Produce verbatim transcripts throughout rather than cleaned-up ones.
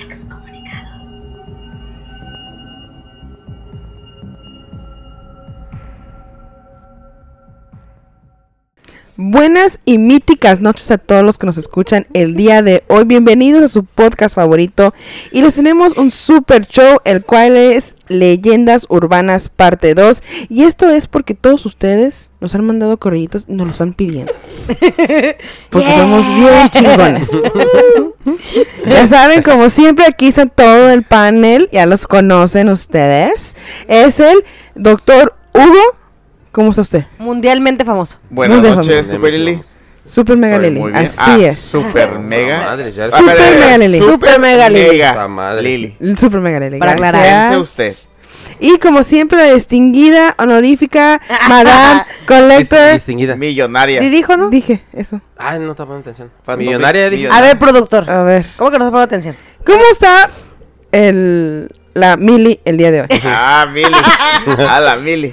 Ex Comunicados. Buenas y míticas noches a todos los que nos escuchan el día de hoy. Bienvenidos a su podcast favorito. Y les tenemos un super show, el cual es Leyendas Urbanas Parte dos. Y esto es porque todos ustedes nos han mandado correillitos y nos los están pidiendo. Porque yeah. somos bien chingones. Ya saben, como siempre, aquí está todo el panel. Ya los conocen ustedes. Es el doctor Hugo. ¿Cómo está usted? Mundialmente famoso. Buenas Mundial noches, famoso. Super Lili. Super Mega Lili. Así ah, es. Super Mega. Madre, ya super, super Mega Lili. Super Mega Lili. Super Mega Lili. Para aclarar. Usted. Y como siempre, la distinguida, honorífica, Madame Collector. Distinguida. Millonaria. ¿Y dijo, no? Dije eso. Ah, no está poniendo atención. Millonaria, dijo. A ver, productor. A ver. ¿Cómo que no está poniendo atención? ¿Cómo está el... la Mili el día de hoy? Ah, Mili. A la Mili.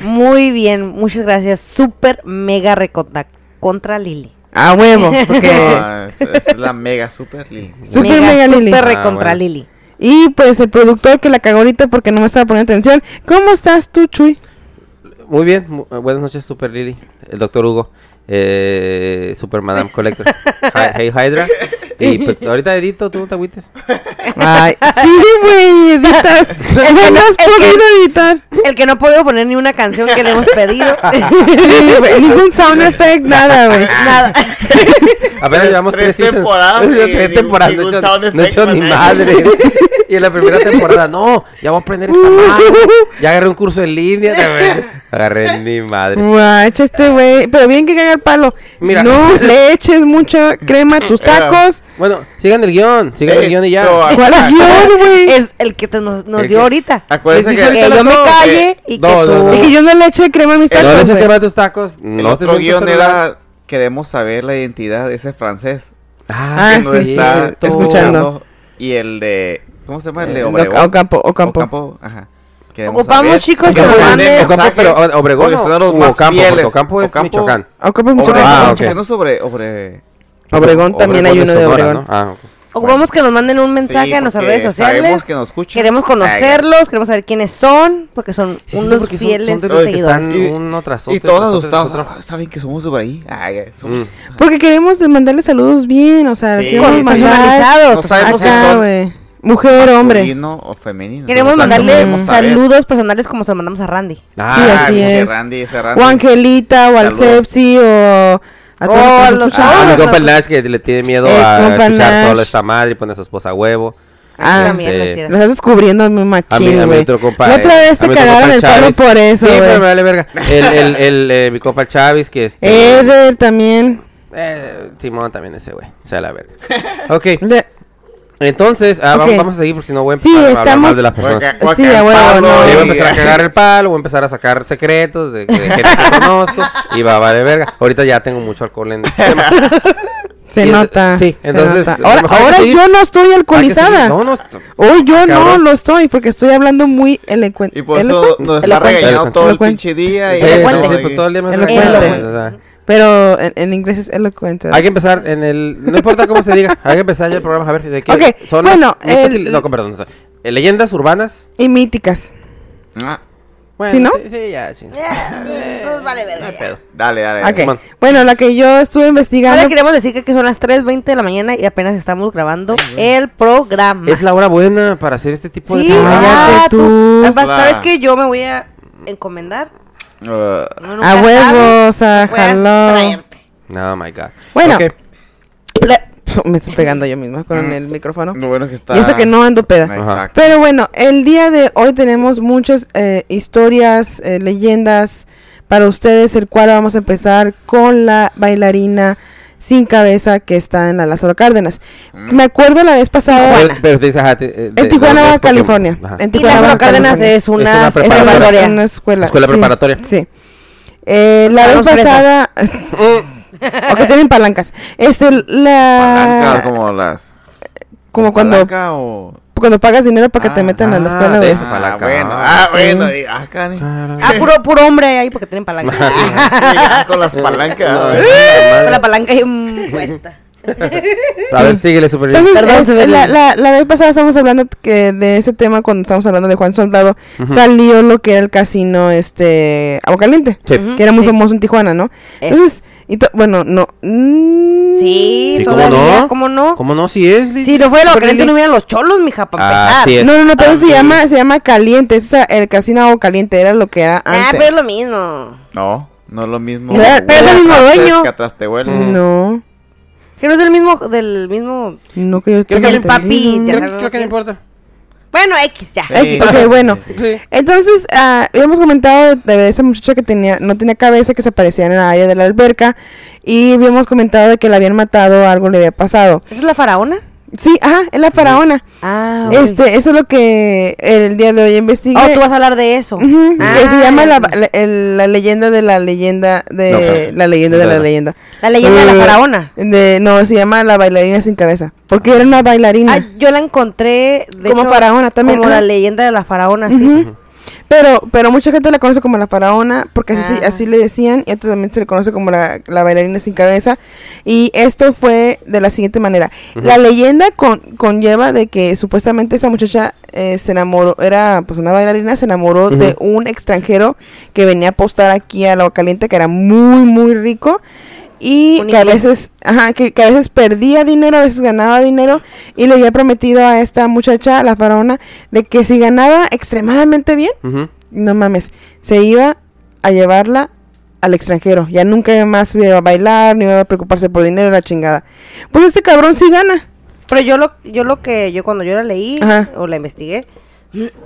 Muy bien, muchas gracias. Super mega recontra contra Lili. A huevo, porque no, es, es la mega super Lili. Super mega, mega Lili. Super recontra ah, bueno. Lili. Y pues el productor que la cagó ahorita porque no me estaba poniendo atención. ¿Cómo estás tú, Chuy? Muy bien, muy, buenas noches, super Lili. El doctor Hugo. Eh, Super Madame Collector. Hey Hydra. Y pues, ahorita edito, tú no te agüites. Ay, sí, güey, editas. El que no has podido editar. El que no ha podido poner ni una canción que le hemos pedido. Ningún sound effect, nada, güey. Nada. Apenas llevamos tres temporadas. Tres temporadas. No he hecho ni madre. Y en la primera temporada, no, ya voy a aprender esta madre. Ya agarré un curso en línea. Agarré ni madre. Guacha, este güey. Pero bien que caga el palo. Mira. No le eches mucha crema a tus tacos. Bueno, sigan el guión, sigan eh, el guión y ya. No, ¿cuál es el guión, güey? Es el que te nos, nos el dio que, ahorita. Acuérdense que, que, que yo me calle que, y, no, que tú, no, no, y que yo no le eche crema a mis tacos. No le eche crema a tus tacos. El no otro guión era, queremos saber la identidad de ese francés. Ah, que nos sí, está escuchando. Y el de, ¿cómo se llama? El de Obregón. Ocampo, Ocampo. Ocampo, ajá. Queremos ocupamos saber, chicos que nos manden Ocampo, pero Obregón o Ocampo, porque Ocampo es Michoacán. Ocampo es Michoacán. Ah, ok. sobre Obre... Obregón también Obregón hay uno de, Sonora, de Obregón. ¿No? Ah, okay. Ocupamos bueno. que nos manden un mensaje sí, a nuestras redes sociales. Que nos queremos conocerlos, Ay, queremos saber quiénes son, porque son sí, unos porque fieles son, son seguidores. Y, uno tras otro, y todos asustados. Otro... Saben que somos por ahí. Ay, somos... Mm. Porque queremos mandarles saludos bien, o sea, sí, queremos sí, personalizados. No sabemos acá, si son wey. mujer, hombre. O femenino. Queremos no, mandarle no saludos personales como se los mandamos a Randy. Ah, sí, así es. Randy, Randy. O Angelita, o al Sepsi, o... A oh, a los ah, mi compa Nash que le tiene miedo eh, a escuchar toda esta madre y pone a su esposa a huevo. Ah, este, lo estás descubriendo muy machín, güey. La otra vez te cagaron el palo por eso, güey. Sí, wey. Pero me vale verga. El, el, el, eh, mi compa Chavis que este... Eder también. Eh, Simón también ese, güey. O sea, la verga. Ok. De... Entonces, ah, okay. vamos, vamos a seguir porque si no voy a empezar sí, a estamos... hablar más de las personas. Cuaca, cuaca, sí, a huevo, no. Voy a empezar a cagar el palo, voy a empezar a sacar secretos de, de gente que conozco y va a valer verga. Ahorita ya tengo mucho alcohol en el sistema. Se y nota. Es, sí, se entonces. Nota. Ahora, ahora yo no estoy alcoholizada. No, no estoy. Hoy yo cabrón. no lo estoy porque estoy hablando muy elocuente. Y por eso nos está regañando todo el pinche día. Elocuente. Todo el día me regañando. Pero en, en inglés es elocuente. Hay que empezar en el... No importa cómo se diga. Hay que empezar ya el programa. A ver, ¿de qué okay, son bueno, las... el... No, perdón. No, leyendas urbanas. Y míticas. Ah. Bueno, ¿sí no? Sí, sí ya. Sí. Yeah, eh, nos vale verga. No dale, dale. Okay. Bueno. bueno, la que yo estuve investigando... Ahora queremos decir que, que son las tres veinte de la mañana y apenas estamos grabando Ay, bueno. el programa. Es la hora buena para hacer este tipo sí, de... Sí, ah, tú. Además, claro. ¿Sabes qué? Yo me voy a encomendar... Uh, a huevos, a jalón. No, my God. Bueno, okay. la, me estoy pegando yo misma con mm. el micrófono. Lo bueno que está. Y eso que no ando peda. Exacto. Pero bueno, el día de hoy tenemos muchas eh, historias, eh, leyendas para ustedes, el cual vamos a empezar con la bailarina sin cabeza que está en la Lázaro Cárdenas. Mm. Me acuerdo la vez pasada. Pero, pero te dices, ajá, te, de, en Tijuana, de, California. Ajá. En Tijuana, Lázaro Cárdenas California. es una, es una, preparatoria. Es una escuela. Escuela sí. preparatoria. Sí. Eh, la vez pasada. o que tienen palancas. Este, la. Palancas como las. Como cuando. O... Cuando pagas dinero para que ah, te metan ah, a la escuela. De esa palanca. Ah, bueno. Ah, bueno. Sí. Ah, cariño. Ah, puro, puro hombre ahí porque tienen palanca. Con las palancas. Con la palanca impuesta. A ver, sí. síguele, super bien. Entonces, Perdón, super bien. La, la, la vez pasada estábamos hablando que de ese tema cuando estábamos hablando de Juan Soldado. Uh-huh. Salió lo que era el casino este Agua Caliente, sí. que era muy sí. famoso en Tijuana, ¿no? Es. Entonces, y to- bueno, no. Mm, sí, sí, todavía, ¿cómo no? ¿Cómo no? ¿Cómo no? Si sí es. Li- si no fuera Agua Caliente, no hubieran los cholos, mija, para ah, empezar. No, no, no, pero ah, se, sí. llama, se llama Caliente. Esa, el casino Agua Caliente era lo que era antes. Ah, pero es lo mismo. No, no es lo mismo. Pero es el mismo dueño. Que atrás te huele. No. Creo que no es del mismo, del mismo... No, que yo creo que... Del papi. Creo, creo que, que no importa. Bueno, X ya. Sí. Ok, bueno. Sí. Entonces, uh, habíamos comentado de, de esa muchacha que tenía no tenía cabeza, que se aparecía en la área de la alberca. Y habíamos comentado de que la habían matado, algo le había pasado. ¿Es la faraona? Sí, ajá, es la faraona. Ah, okay. Este, eso es lo que el día de hoy investigué. Oh, tú vas a hablar de eso. Uh-huh. Ah, que se llama la, la, la leyenda de la leyenda de... No, claro. La leyenda no, de la no. leyenda. La leyenda uh, de la faraona. De, no, se llama la bailarina sin cabeza. Porque era una bailarina. Ah, yo la encontré... De como hecho, faraona también. Como ¿no? la leyenda de la faraona, sí. Uh-huh. Uh-huh. Pero pero mucha gente la conoce como la faraona, porque así, ah. así le decían, y esto también se le conoce como la, la bailarina sin cabeza. Y esto fue de la siguiente manera. Uh-huh. La leyenda con, conlleva de que supuestamente esa muchacha eh, se enamoró, era pues una bailarina, se enamoró uh-huh. de un extranjero que venía a apostar aquí a Agua Caliente, que era muy, muy rico. Y que a veces, ajá, que, que a veces perdía dinero, a veces ganaba dinero, y le había prometido a esta muchacha, la faraona, de que si ganaba extremadamente bien, uh-huh. no mames, se iba a llevarla al extranjero, ya nunca más iba a bailar, ni iba a preocuparse por dinero, la chingada. Pues este cabrón sí gana. Pero yo lo, yo lo que, yo cuando yo la leí, ajá. o la investigué,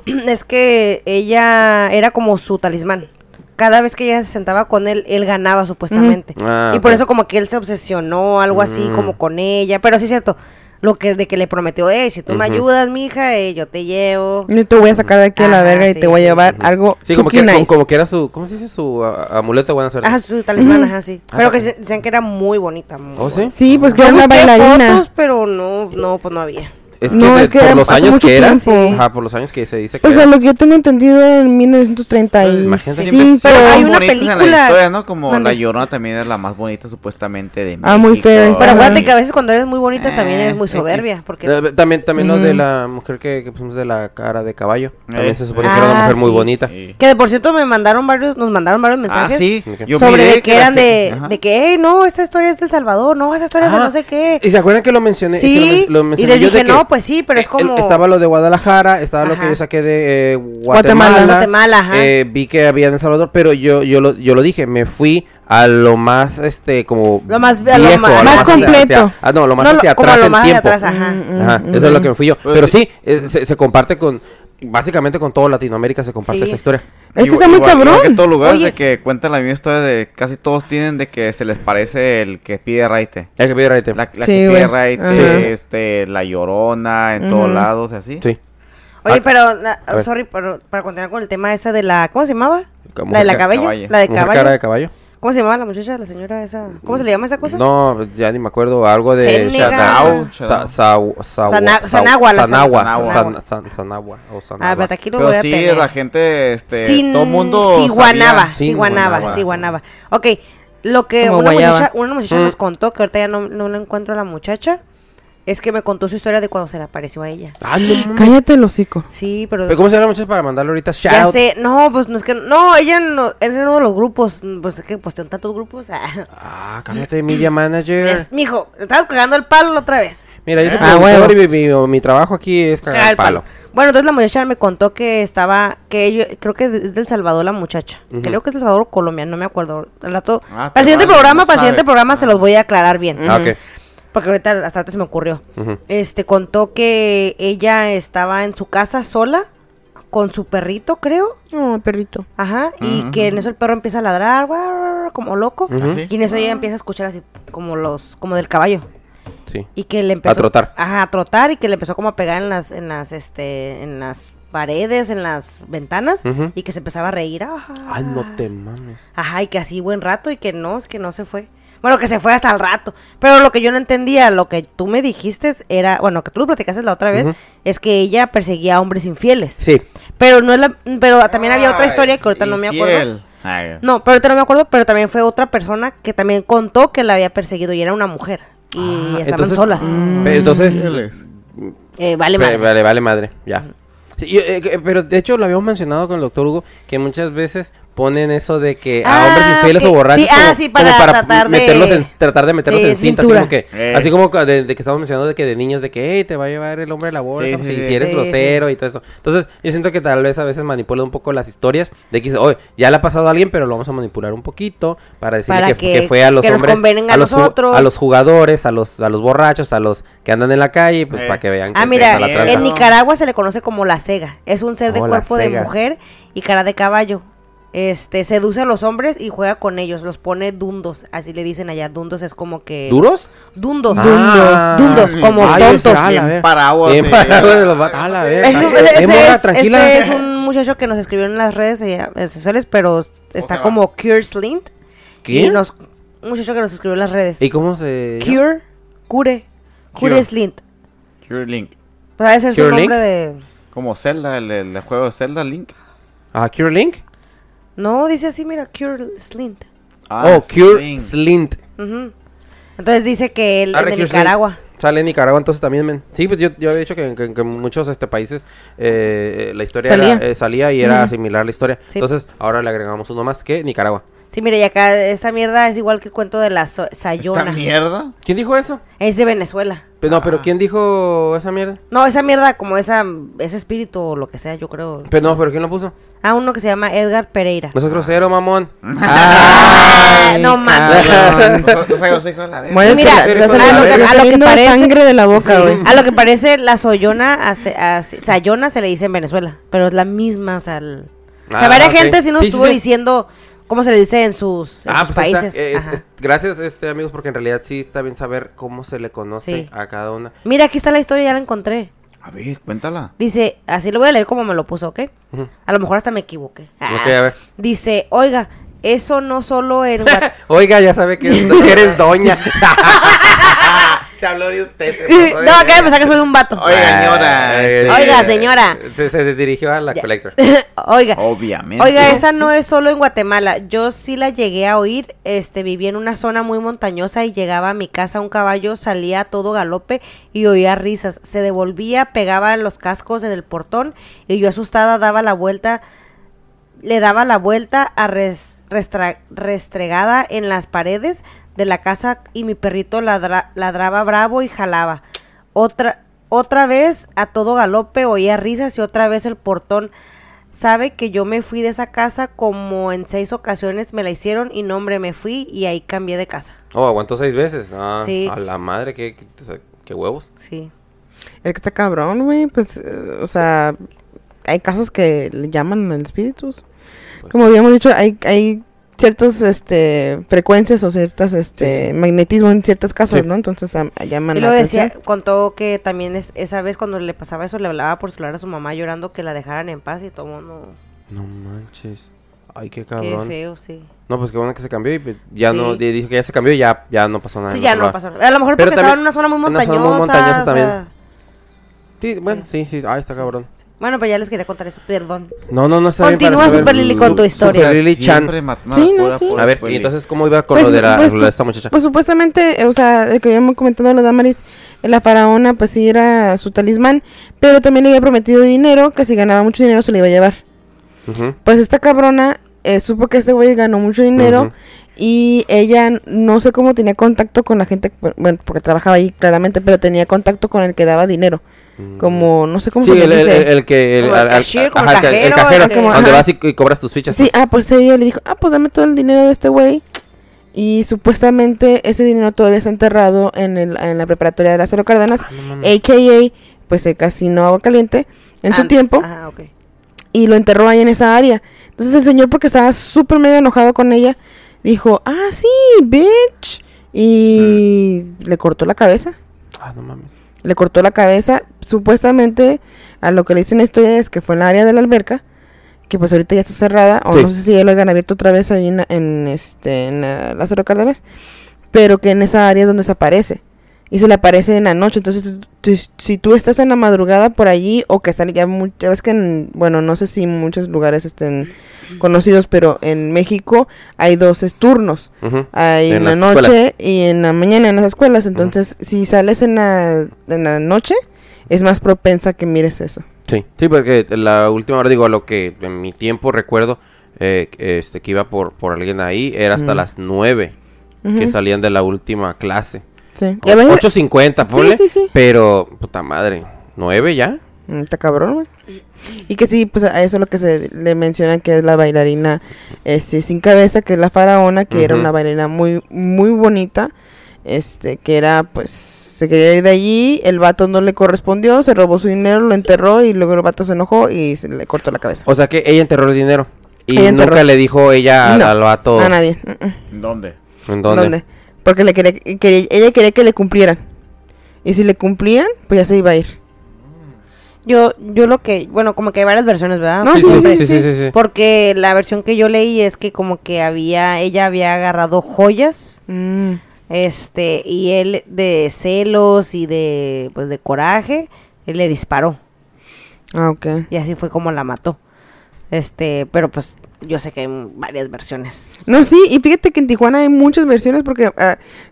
es que ella era como su talismán. Cada vez que ella se sentaba con él, él ganaba supuestamente. Mm. Ah, y por okay. eso como que él se obsesionó, algo mm. así como con ella. Pero sí es cierto, lo que de que le prometió, eh, si tú uh-huh. me ayudas, mija, eh, yo te llevo. Yo te voy a sacar de aquí uh-huh. a la verga, ajá, sí, y te voy a llevar uh-huh. algo sí, como que nice. como, como que era su, ¿cómo se dice? Su a, amuleto de buena suerte. Ajá, su talismán, uh-huh. ajá, sí. Pero ah, que se, decían que era muy bonita. Muy ¿Oh, sí? Sí, pues que era una bailarina. Fotos, pero no, no, pues no había. Es que no, de, es que por era, los años que era, sí. ajá, por los años que se dice que o sea, era. Lo que yo tengo entendido en mil novecientos treinta y cinco. Sí, pero hay una película. En la historia, ¿no? Como vale. La Llorona también es la más bonita supuestamente de México. Ah, muy fea. Pero acuérdate que a veces cuando eres muy bonita eh, también eres muy soberbia. Porque... Eh, también también mm. lo de la mujer que, que pusimos de la cara de caballo. Eh. También se supone ah, que era una mujer sí. muy bonita. Sí. Que por cierto me mandaron varios, nos mandaron varios mensajes. Ah, sí. Yo sobre de que eran de, de que, hey, no, esta historia es del Salvador, no, esta historia es de no sé qué. Y se acuerdan que lo mencioné. Sí, y les dije, no, pues sí, pero es como... Estaba lo de Guadalajara, estaba ajá. lo que yo saqué de eh, Guatemala, Guatemala, Guatemala ajá. Eh, vi que había en El Salvador, pero yo yo lo, yo lo dije, me fui a lo más, este, como... Lo más, viejo, lo más, lo más completo. Hacia, ah, no, lo más no, hacia atrás lo más en tiempo. Atrás, ajá. Ajá, eso es lo que me fui yo. Pero sí, eh, se, se comparte con... Básicamente con toda Latinoamérica se comparte sí. esa historia. Es que igual, está muy igual, cabrón. Igual que en todos lugares de que cuentan la misma historia de casi todos tienen de que se les parece el que pide raite. El que pide raite. La, la sí, que pide raite, uh-huh. este, la Llorona, en uh-huh. todos lados, así. Sí. Oye, ah, pero, na, oh, sorry, pero para continuar con el tema esa de la, ¿cómo se llamaba? Mujer, la de la caballo. Caballo. La de caballo. Cara de caballo. ¿Cómo se llamaba la muchacha, la señora esa? ¿Cómo se le llama esa cosa? No, ya ni me acuerdo, algo de... Sanagua. Sanagua. Sanagua. Sanagua. Ah, pero aquí lo voy a pegar. Pero sí, la gente, este, Sin... todo el mundo... Siguanaba, Siguanaba, Siguanaba. Ok, lo que una muchacha, una muchacha mm. nos contó, que ahorita ya no, no la encuentro a la muchacha, es que me contó su historia de cuando se le apareció a ella. Ay, no, cállate el hocico. Sí, pero... ¿Pero cómo se llama muchachos para mandarle ahorita shout? Ya sé, no, pues no es que... No, ella no, era uno de los grupos, pues es que posteó en tantos grupos. Ah, ah cállate, media manager. Es, mijo, le estabas cagando el palo otra vez. Mira, yo soy ah, bueno. mi, mi, mi, mi trabajo aquí es cagar el palo. palo. Bueno, entonces la muchacha me contó que estaba... que yo creo que es del Salvador la muchacha. Uh-huh. Creo que es del Salvador o Colombia, no me acuerdo. El rato, ah, para el siguiente vale, programa, no para el siguiente programa ah. se los voy a aclarar bien. Uh-huh. Ok. Porque ahorita hasta ahorita se me ocurrió. Uh-huh. Este, contó que ella estaba en su casa sola con su perrito, creo. Oh, el perrito. Ajá, uh-huh. y que en eso el perro empieza a ladrar como loco. Uh-huh. Y en eso ella empieza a escuchar así como los como del caballo. Sí. Y que le empezó a trotar. Ajá, a trotar y que le empezó como a pegar en las en las este en las paredes, en las ventanas uh-huh. y que se empezaba a reír. Ajá. Ay, no te mames. Ajá, y que así buen rato y que no, es que no se fue. Bueno, que se fue hasta el rato. Pero lo que yo no entendía, lo que tú me dijiste era... Bueno, que tú lo platicaste la otra vez, uh-huh. es que ella perseguía a hombres infieles. Sí. Pero no es la, pero también había otra historia que ahorita Infiel. no me acuerdo. Ay. No, pero ahorita no me acuerdo, pero también fue otra persona que también contó que la había perseguido y era una mujer. y ah, estaban entonces, solas. Mm, entonces, eh, vale madre. Vale, vale madre, ya. Sí, eh, pero de hecho lo habíamos mencionado con el doctor Hugo, que muchas veces ponen eso de que ah, a hombres infieles okay. o borrachos, sí, como, ah, sí, para, como para tratar, meterlos de... En, tratar de meterlos sí, en cinta, así como que, eh. así como de, de que estamos mencionando de que de niños de que hey, te va a llevar el hombre de la bolsa, sí, sí, si, sí, si eres sí, grosero sí. y todo eso. Entonces yo siento que tal vez a veces manipula un poco las historias de que hoy ya le ha pasado a alguien, pero lo vamos a manipular un poquito para decir que, que, que fue a los que hombres, a, a los ju- a los jugadores, a los a los borrachos, a los que andan en la calle, pues eh. para que vean. Que ah, mira, la tranza. En Nicaragua se le conoce como la cega, es un ser oh, de cuerpo de mujer y cara de caballo. Este, seduce a los hombres y juega con ellos, los pone dundos, así le dicen allá, dundos es como que... ¿Duros? Dundos, ah, dundos, dundos, como ay, tontos. Bien paraguas. Bien paraguas de los batallas. Este es un muchacho que nos escribió en las redes sociales, pero está o sea, como Cure Slint. ¿Qué? Y nos, un muchacho que nos escribió en las redes. ¿Y cómo se...? Cure, Cure, Cure, Cure Slint. Cure Link. Pues debe ser Cure su nombre Link? De... Como Zelda, el, el juego de Zelda, Link. Ah, Cure Link. No, dice así, mira, Cure Slint. Ah, oh, Cure Slint. Uh-huh. Entonces dice que él es de Nicaragua. Slint. Sale en Nicaragua, entonces también, men. Sí, pues yo, yo había dicho que en muchos este países eh, la historia salía, era, eh, salía y era uh-huh. similar la historia. Sí. Entonces ahora le agregamos uno más que Nicaragua. Sí, mire, y acá esta mierda es igual que el cuento de la so- Sayona. ¿Esta mierda? ¿Quién dijo eso? Es de Venezuela. Pero, no, ah. pero ¿quién dijo esa mierda? No, esa mierda, como esa ese espíritu o lo que sea, yo creo. Pero no, ¿pero quién lo puso? Ah, uno que se llama Edgar Pereira. No es grosero, mamón. Ay, no mames. No soy grosero, la vez. Bueno, mira, a lo que parece sangre de la boca, güey. A lo que parece la Sayona, Sayona se le dice en Venezuela, pero es la misma, o sea, varias gente sí nos estuvo diciendo... ¿Cómo se le dice en sus, en ah, sus pues países? Está, es, es, gracias, este amigos, porque en realidad sí está bien saber cómo se le conoce sí. a cada una. Mira, aquí está la historia, ya la encontré. A ver, cuéntala. Dice, así lo voy a leer como me lo puso, ¿ok? Uh-huh. A lo mejor hasta me equivoqué. Ah, okay, a ver. Dice, oiga, eso no solo en... Guat- oiga, ya sabe que eres doña. Se habló de usted. Se no, acá me pensar que soy un vato. Oiga, señora. Este, oiga, señora. Se, se dirigió a la collector. Oiga. Obviamente. Oiga, esa no es solo en Guatemala. Yo sí la llegué a oír. Este, viví en una zona muy montañosa y llegaba a mi casa un caballo, salía a todo galope y oía risas. Se devolvía, pegaba los cascos en el portón y yo asustada daba la vuelta, le daba la vuelta a res, restra, restregada en las paredes de la casa y mi perrito ladra, ladraba bravo y jalaba. Otra otra vez a todo galope oía risas y otra vez el portón. Sabe que yo me fui de esa casa como en seis ocasiones me la hicieron y no hombre me fui y ahí cambié de casa. Oh, aguantó seis veces. Ah, sí. A la madre, qué, qué, qué huevos. Sí. Es que está cabrón, güey, pues, eh, o sea, hay casos que le llaman espíritus. Pues como habíamos dicho, hay hay ciertas este frecuencias o ciertas este sí. magnetismo en ciertas casas, sí. ¿no? Entonces a, a llaman la atención. Y lo decía, contó que también es, esa vez cuando le pasaba eso le hablaba por celular a su mamá llorando que la dejaran en paz y tomó no no manches. Ay, qué cabrón. Qué feo, sí. No, pues qué bueno que se cambió y ya sí. no dijo que ya se cambió y ya ya no pasó nada. Sí, ya no pasó. A lo mejor pero porque también, estaba en una zona muy montañosa. Una zona muy montañosa también. Sea... Sí, bueno, sí, sí, sí. Ay, está cabrón. Sí. Bueno, pues ya les quería contar eso, perdón. No, no, no está Continúa bien. Continúa Super Lily con tu historia. Super Lily Chan. Sí, no, sí. A ver, y entonces, ¿cómo iba con pues, lo de la, pues, la, esta muchacha? Pues supuestamente, o sea, el que habíamos comentado los Damaris, la faraona, pues sí era su talismán, pero también le había prometido dinero, que si ganaba mucho dinero se le iba a llevar. Uh-huh. Pues esta cabrona eh, supo que este güey ganó mucho dinero, uh-huh. y ella no sé cómo tenía contacto con la gente, bueno, porque trabajaba ahí claramente, pero tenía contacto con el que daba dinero. Como, no sé cómo sí, se el, dice. Sí, el, el que... El, el, el, cashier, ajá, el cajero. El cajero, el que... donde ajá. vas y, y cobras tus fichas. Sí, pues. Ah, pues ella le dijo, ah, pues dame todo el dinero de este güey. Y supuestamente ese dinero todavía está enterrado en, el, en la preparatoria de Lázaro Cárdenas, ah, no, no, a k a pues el casino Agua Caliente, en Antes. su tiempo. Ajá, okay. Y lo enterró ahí en esa área. Entonces el señor, porque estaba súper medio enojado con ella, dijo, ah, sí, bitch. Y mm. le cortó la cabeza. Ah, no mames. Le cortó la cabeza, supuestamente, a lo que le dicen la historia es que fue en la área de la alberca, que pues ahorita ya está cerrada, o sí. no sé si ya lo hayan abierto otra vez ahí en, en este en Lázaro Cárdenas, pero que en esa área es donde desaparece. y se le aparece en la noche. Entonces, t- t- si tú estás en la madrugada por allí, o que están ya, mu- ya ves que, en, bueno, no sé si muchos lugares estén conocidos, pero en México hay dos turnos. Uh-huh. Hay en, en la noche escuelas. Y en la mañana en las escuelas. Entonces, uh-huh. si sales en la, en la noche, es más propensa que mires eso. Sí, sí, porque la última hora, digo, a lo que en mi tiempo recuerdo, eh, este, que iba por, por alguien ahí, era hasta uh-huh. las nueve uh-huh. que salían de la última clase. Sí. O, ocho cincuenta, ponle, sí, sí, sí. Pero, puta madre, ¿nueve ya? Está cabrón, güey. Y que sí, pues a eso es lo que se le menciona, que es la bailarina este, sin cabeza, que es la Faraona, que uh-huh. era una bailarina muy muy bonita, este, que era, pues, se quería ir de allí, el vato no le correspondió, se robó su dinero, lo enterró y luego el vato se enojó y se le cortó la cabeza. O sea que ella enterró el dinero y ella nunca enterró. Le dijo ella no, al vato. A nadie. Uh-uh. ¿Dónde? ¿En dónde? ¿Dónde? Porque le quería, que ella quería que le cumplieran. Y si le cumplían, pues ya se iba a ir. Yo yo lo que... Bueno, como que hay varias versiones, ¿verdad? No, sí, sí, sí, sí, sí, sí, sí. Porque la versión que yo leí es que como que había... Ella había agarrado joyas. Mm. Este... Y él de celos y de... Pues de coraje. Él le disparó. Ah, ok. Y así fue como la mató. Este... Pero pues... Yo sé que hay varias versiones. No, sí, y fíjate que en Tijuana hay muchas versiones porque uh,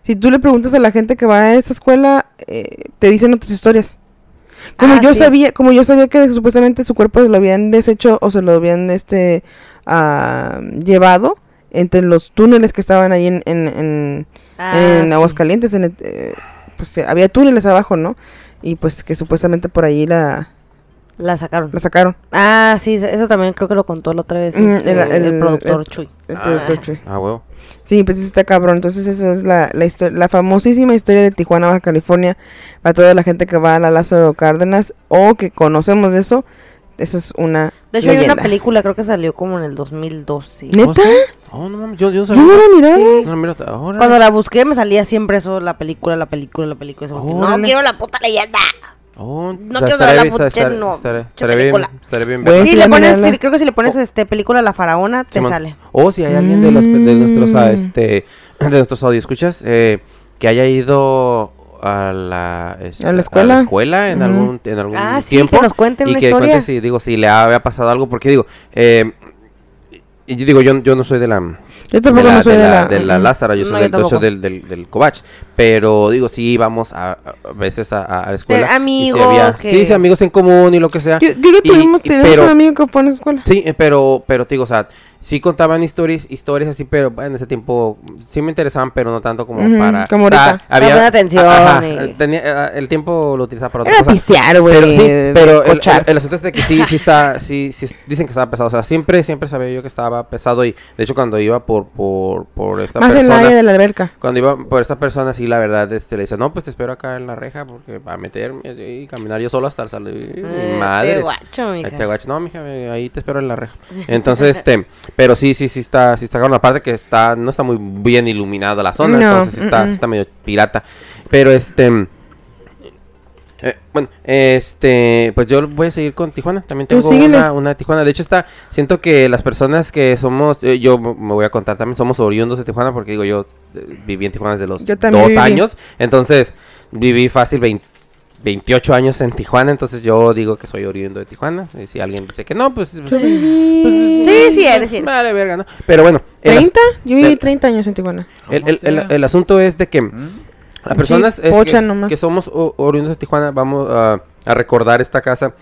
si tú le preguntas a la gente que va a esta escuela, eh, te dicen otras historias. Como ah, yo sí. sabía, como yo sabía que supuestamente su cuerpo se lo habían deshecho o se lo habían este uh, llevado entre los túneles que estaban ahí en en, en, ah, en sí. Aguas Calientes, en el, eh, pues había túneles abajo, ¿no? Y pues que supuestamente por ahí la La sacaron. La sacaron. Ah, sí, eso también creo que lo contó la otra vez mm, este, el, el, el productor el, Chuy. El ah. productor Chuy. Ah, huevo. Sí, pues está cabrón. Entonces esa es la la, histori- la famosísima historia de Tijuana, Baja California. Para toda la gente que va a la Lázaro Cárdenas o que conocemos de eso, esa es una De hecho leyenda. Hay una película, creo que salió como en el dos mil doce. ¿Neta? Oh, no mames, yo, yo sabía. No la miré. Sí. No la miré ahora. Cuando la busqué me salía siempre eso, la película, la película, la película. Eso, oh, no, no quiero la puta leyenda. Oh, no quiero dar la puta no. Estaré bien, estaré bien. Bueno, sí, le pones, sí, creo que si le pones oh. este película La Faraona te sí, sale. O oh, si hay alguien mm. de los de nuestros a, este de nuestros audioscuchas eh, que haya ido a la es, a la escuela, a la escuela en mm. algún en algún ah, tiempo sí, que nos cuenten y una que historia. Cuente si digo si le había pasado algo porque digo eh, yo digo yo yo no soy de la yo tampoco de la, no soy de la, de la, de la uh-huh. Lázaro, yo soy no, del, yo yo del, del, del Covach, pero digo, sí íbamos a, a veces a, a la escuela. De amigos. Y sí, había, que... sí, sí, amigos en común y lo que sea. Yo, yo no tuvimos, y, tenemos pero, un amigo que fue a la escuela. Sí, pero, pero te digo, o sea, sí contaban historias, historias así, pero en ese tiempo sí me interesaban, pero no tanto como uh-huh, para... Como ahorita. O sea, había no, atención. Ajá, y... tenía, el tiempo lo utilizaba para otra cosa. Era pistear, güey. Pero, sí, pero el, el, el asunto es de que sí, sí está, sí, sí, dicen que estaba pesado. O sea, siempre, siempre sabía yo que estaba pesado y, de hecho, cuando iba por por por esta más persona... Más en el área de la alberca. Cuando iba por esta persona, sí, la verdad, este, le dice, no, pues te espero acá en la reja, porque para meterme y caminar yo solo hasta el salir. Mm, madre. Este guacho, mija. Este guacho, no, mija, ahí te espero en la reja. Entonces, este... Pero sí, sí, sí está, sí está claro, aparte que está, no está muy bien iluminada la zona, no, entonces sí está, uh-uh. sí está medio pirata. Pero este, eh, bueno, este, pues yo voy a seguir con Tijuana, también tengo una, una Tijuana. De hecho está, siento que las personas que somos, eh, yo me voy a contar también, somos oriundos de Tijuana, porque digo, yo eh, viví en Tijuana desde los dos viví. años, entonces viví fácil veinte veintiocho años en Tijuana, entonces yo digo que soy oriundo de Tijuana. Y si alguien dice que no, pues... pues, pues sí, sí, eres, sí. Eres. Vale, verga, ¿no? Pero bueno... ¿treinta? As- yo viví treinta años en Tijuana. El, el, el, el asunto es de que ¿Mm? las personas sí, es que, que somos o- oriundos de Tijuana vamos uh, a recordar esta casa,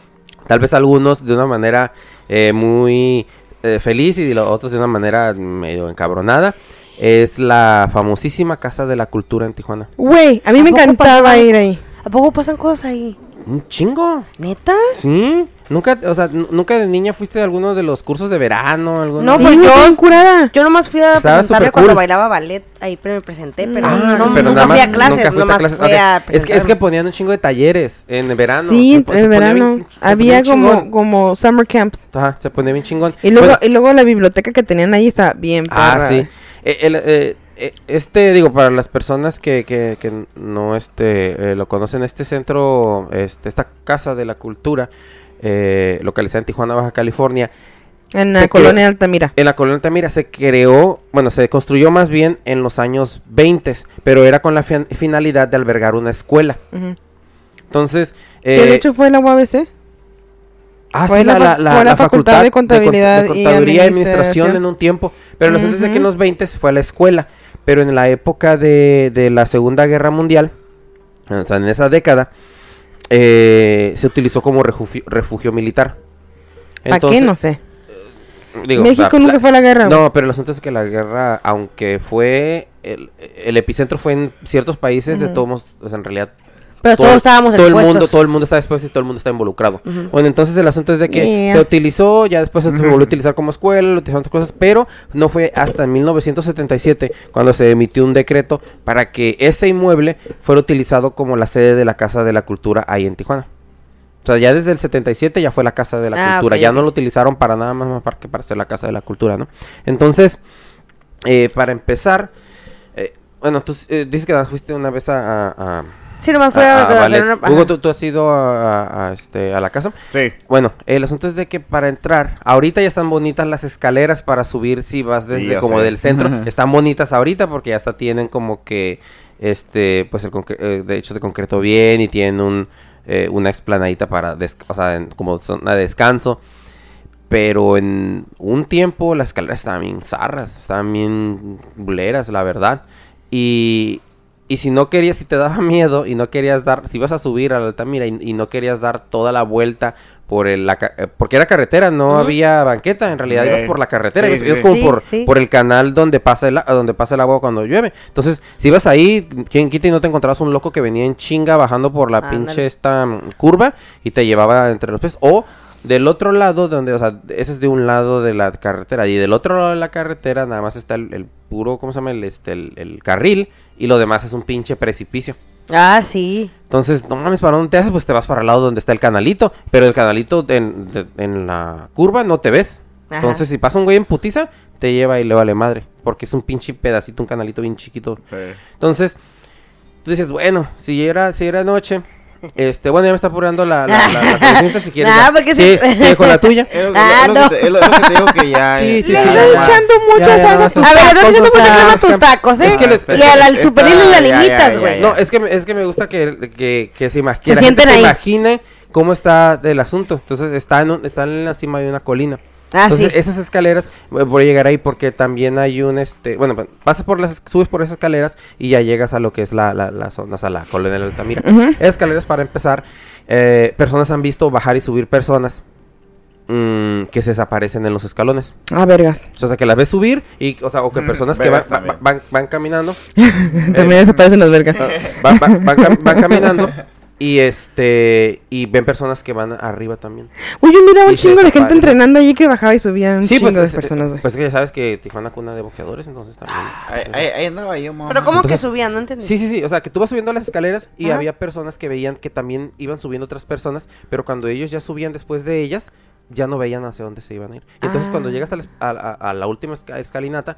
tal vez algunos de una manera eh, muy eh, feliz y los otros de una manera medio encabronada. Es la famosísima Casa de la Cultura en Tijuana. Güey, a mí me encantaba ir ahí. ¿A poco pasan cosas ahí? Un chingo. ¿Neta? Sí. Nunca, o sea, n- nunca de niña fuiste a alguno de los cursos de verano. Algunos... No, pues sí, yo curada. Yo nomás fui a presentarme cuando cool. bailaba ballet, ahí me presenté, pero ah, no, pero nunca fui a clases, nomás clases. fui okay. a es que, es que ponían un chingo de talleres en verano. Sí, se, en se verano. Bien, había como, como summer camps. Ajá, se ponía bien chingón. Y luego, bueno, y luego la biblioteca que tenían ahí estaba bien perra. Ah, sí. Eh, el, eh, Este, digo, para las personas que, que, que no este, eh, lo conocen, este centro, este, esta Casa de la Cultura, eh, localizada en Tijuana, Baja California, En la colonia Altamira. En la colonia Altamira se creó, bueno, se construyó más bien en los años veinte, pero era con la fi- finalidad de albergar una escuela. Uh-huh. Entonces... Eh, ¿Qué de hecho fue la U A B C? Ah, fue sí, la, la, la, fue la Facultad de Contabilidad, de Cont- de Contaduría y Administración en un tiempo. Pero uh-huh. antes de que en los veinte fue a la escuela. Pero en la época de, de la Segunda Guerra Mundial, o sea, en esa década, eh, se utilizó como refugio, refugio militar. ¿Para qué? No sé. Digo, México la, nunca la, fue a la guerra. No, pero el asunto es que la guerra, aunque fue el, el epicentro fue en ciertos países, uh-huh. de todos, o sea, en realidad, pero todo, todos estábamos todo expuestos. El mundo, todo el mundo está expuesto y todo el mundo está involucrado. Uh-huh. Bueno, entonces el asunto es de que yeah. se utilizó, ya después se volvió uh-huh. a utilizar como escuela, lo utilizaron otras cosas, pero no fue hasta mil novecientos setenta y siete cuando se emitió un decreto para que ese inmueble fuera utilizado como la sede de la Casa de la Cultura ahí en Tijuana. O sea, ya desde el setenta y siete ya fue la Casa de la ah, Cultura, okay. ya no lo utilizaron para nada más, más para que para ser la Casa de la Cultura, ¿no? Entonces, eh, para empezar, eh, bueno, tú eh, dices que fuiste una vez a... a, a sí, nomás fue a... a, a, a vale. una... Hugo, ¿tú, ¿tú has ido a, a, a, este, a la casa? Sí. Bueno, el asunto es de que para entrar, ahorita ya están bonitas las escaleras para subir si vas desde sí, como sé. del centro, están bonitas ahorita porque ya hasta tienen como que, este, pues el concre- de hecho de concreto bien y tienen un... Eh, una explanadita para, des- o sea, en, como zona de descanso, pero en un tiempo las escaleras estaban bien zarras, estaban bien buleras, la verdad, y, y si no querías, si te daba miedo y no querías dar, si ibas a subir a la Altamira y, y no querías dar toda la vuelta por el, la, porque era carretera, no uh-huh. había banqueta, en realidad sí. ibas por la carretera, sí, ibas, sí. ibas como sí, por, sí. por el canal donde pasa el, donde pasa el agua cuando llueve. Entonces, si ibas ahí, quien quita y no te encontrabas un loco que venía en chinga bajando por la ah, pinche dale. esta um, curva y te llevaba entre los pies, o del otro lado, donde, o sea, ese es de un lado de la carretera, y del otro lado de la carretera nada más está el, el puro, ¿cómo se llama? El, este, el, el carril, y lo demás es un pinche precipicio. Ah, sí. Entonces, no mames, ¿para dónde te haces? Pues te vas para el lado donde está el canalito, pero el canalito en, de, en la curva no te ves. Ajá. Entonces, si pasa un güey en putiza, te lleva y le vale madre, porque es un pinche pedacito, un canalito bien chiquito. Sí. Entonces, tú dices, bueno, si era, si era noche... Este, bueno, ya me está apurando la la, la, la, la pregunta, si quieres. Ah, porque sí. Sí, sí, con la tuya. Es lo, ah, lo, no. que, te, es lo, es lo que te digo que ya. Sí, sí, le sí, estás echando muchas a tus tacos. A ver, ¿dónde cómo te clavan tus tacos, eh? Es que les, y al, al superil la limitas, güey. No, es que, es que me gusta que, que, que se imagine. Se sienten ahí. Imagine cómo está el asunto. Entonces, está en, un, está en la cima de una colina. Ah, entonces, sí. Esas escaleras, voy a llegar ahí porque también hay un, este, bueno, pasas por las, subes por esas escaleras y ya llegas a lo que es la, la, la zona, o sea, la colonia de la Altamira. Uh-huh. Escaleras para empezar, eh, personas han visto bajar y subir personas mmm, que se desaparecen en los escalones. Ah, vergas. O sea, que las ves subir y, o sea, o que personas mm, que van, va, va, van, van caminando. También eh, desaparecen las vergas. Va, va, van, cam, van caminando. Y este, y ven personas que van arriba también. Uy, yo miraba un chingo de gente entrenando allí que bajaba y subían sí, chingo pues, de es, personas, güey. Pues que ya sabes que Tijuana cuna de boxeadores, entonces también. Ahí andaba yo, mamá. Pero ¿cómo que subían? No entendí. Sí, sí, sí, o sea, que tú vas subiendo las escaleras y ajá. había personas que veían que también iban subiendo otras personas, pero cuando ellos ya subían después de ellas, ya no veían hacia dónde se iban a ir. Entonces ah. cuando llegas a la, a, a la última escalinata,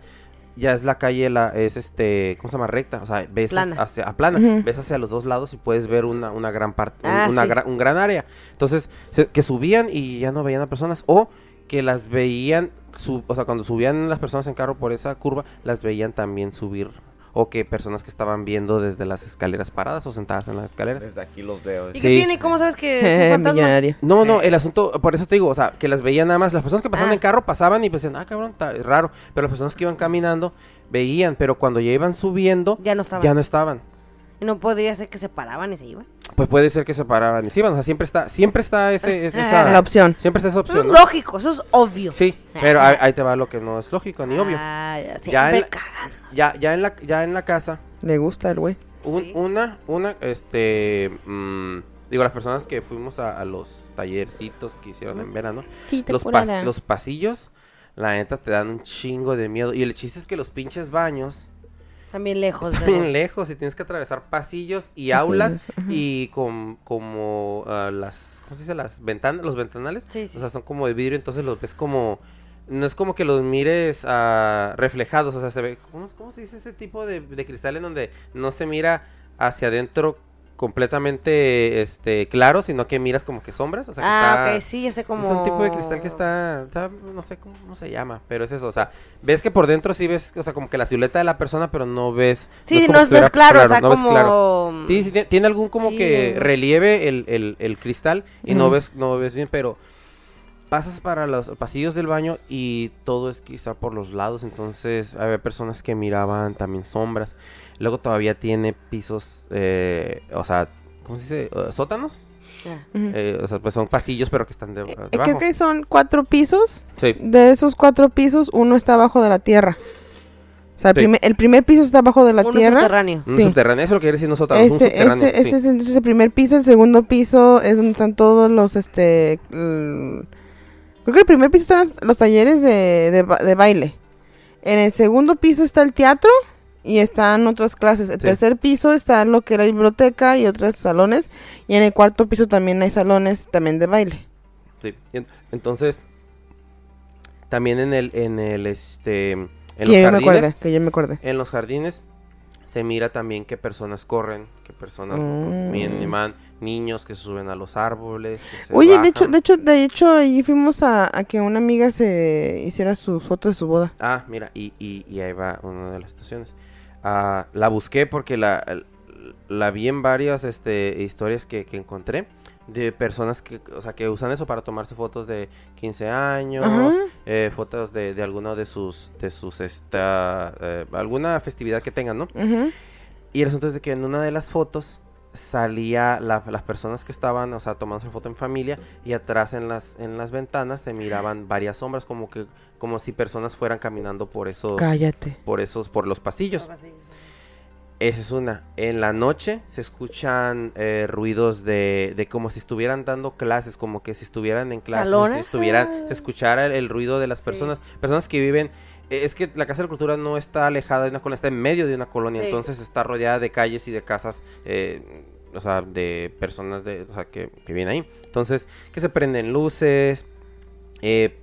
ya es la calle, la es este, ¿cómo se llama? Recta, o sea, ves plana. hacia a plana, uh-huh. ves hacia los dos lados y puedes ver una una gran parte, ah, una sí. gra, un gran área. Entonces, se, que subían y ya no veían a personas o que las veían, sub, o sea, cuando subían las personas en carro por esa curva, las veían también subir o que personas que estaban viendo desde las escaleras paradas o sentadas en las escaleras. Desde aquí los veo. ¿Y sí. qué tiene? ¿Cómo sabes que es un fantasma? No, no, el asunto, por eso te digo, o sea, que las veían nada más, las personas que pasaban ah. en carro pasaban y pensaban, ah, cabrón, está raro, pero las personas que iban caminando veían, pero cuando ya iban subiendo, ya no estaban. Ya no estaban. ¿No podría ser que se paraban y se iban? Pues puede ser que se paraban y se iban, o sea, siempre está, siempre está ese, ese esa, la opción. Siempre está esa opción. Eso es lógico, eso es obvio. Sí, pero ahí, ahí te va lo que no es lógico ni obvio. Ah, ya, siempre cagan. Ya, ya en la, ya en la casa. Le gusta el güey. Un, sí. Una, una, este, mmm, digo, las personas que fuimos a, a los tallercitos que hicieron en verano, sí, los, pas, los pasillos, la neta te dan un chingo de miedo. Y el chiste es que los pinches baños. También lejos. También lejos y tienes que atravesar pasillos y aulas sí, y con, como uh, las, ¿cómo se dice? Las ventanas, los ventanales. Sí, sí. O sea, son como de vidrio, entonces los ves como, no es como que los mires uh, reflejados, o sea, se ve, ¿cómo, cómo se dice ese tipo de, de cristal en donde no se mira hacia adentro? completamente este claro, sino que miras como que sombras, o sea, que ah, está, ok, sí, ese como... es un tipo de cristal que está, está no sé cómo, cómo se llama, pero es eso, o sea, ves que por dentro sí ves, o sea, como que la silueta de la persona, pero no ves... Sí, no, es no, es claro, claro, o sea, no como... ves claro, sí, sí, tiene algún como sí. que relieve el, el, el cristal y sí. no ves no ves bien, pero pasas para los pasillos del baño y todo es quizá por los lados, entonces había personas que miraban también sombras. Luego todavía tiene pisos, eh, o sea, ¿cómo se dice? ¿Sótanos? Yeah. Uh-huh. Eh, o sea, pues son pasillos, pero que están de, debajo. Creo que son cuatro pisos. Sí. De esos cuatro pisos, uno está abajo de la tierra. O sea, el, sí. primer, el primer piso está abajo de la uno tierra. Subterráneo. Sí. Un subterráneo. Eso es lo que quiere decir no sótanos, ese, un subterráneo. Ese, sí. ese es entonces el primer piso. El segundo piso es donde están todos los, este... El... Creo que el primer piso están los talleres de, de, de baile. En el segundo piso está el teatro... y están otras clases. El sí. tercer piso está lo que era biblioteca y otros salones. Y en el cuarto piso también hay salones también de baile. Sí. Entonces, también en el, en el este, en que los yo jardines. Me acuerde, que yo me acuerde. En los jardines se mira también que personas corren, que personas mm. animan, niños que se suben a los árboles. Que se Oye, bajan. de hecho, de hecho, de hecho, ahí fuimos a, a que una amiga se hiciera sus fotos de su boda. Ah, mira, y, y, y ahí va una de las situaciones. Uh, la busqué porque la, la, la vi en varias este, historias que, que encontré de personas que, o sea, que usan eso para tomarse fotos de quince años, eh, fotos de, de alguna de sus, de sus esta, eh, alguna festividad que tengan, ¿no? Uh-huh. Y resulta de que en una de las fotos salía la, las personas que estaban, o sea, tomándose foto en familia y atrás en las en las ventanas se miraban varias sombras como que como si personas fueran caminando por esos Cállate. por esos por los pasillos. Los pasillos. Esa es una. En la noche se escuchan eh, ruidos de, de como si estuvieran dando clases, como que si estuvieran en clases, si estuvieran se escuchara el, el ruido de las sí. personas, personas que viven. Es que la Casa de la Cultura no está alejada de una colonia, está en medio de una colonia, sí. entonces está rodeada de calles y de casas, eh, o sea, de personas de, o sea, que, que vienen ahí. Entonces, que se prenden luces, eh,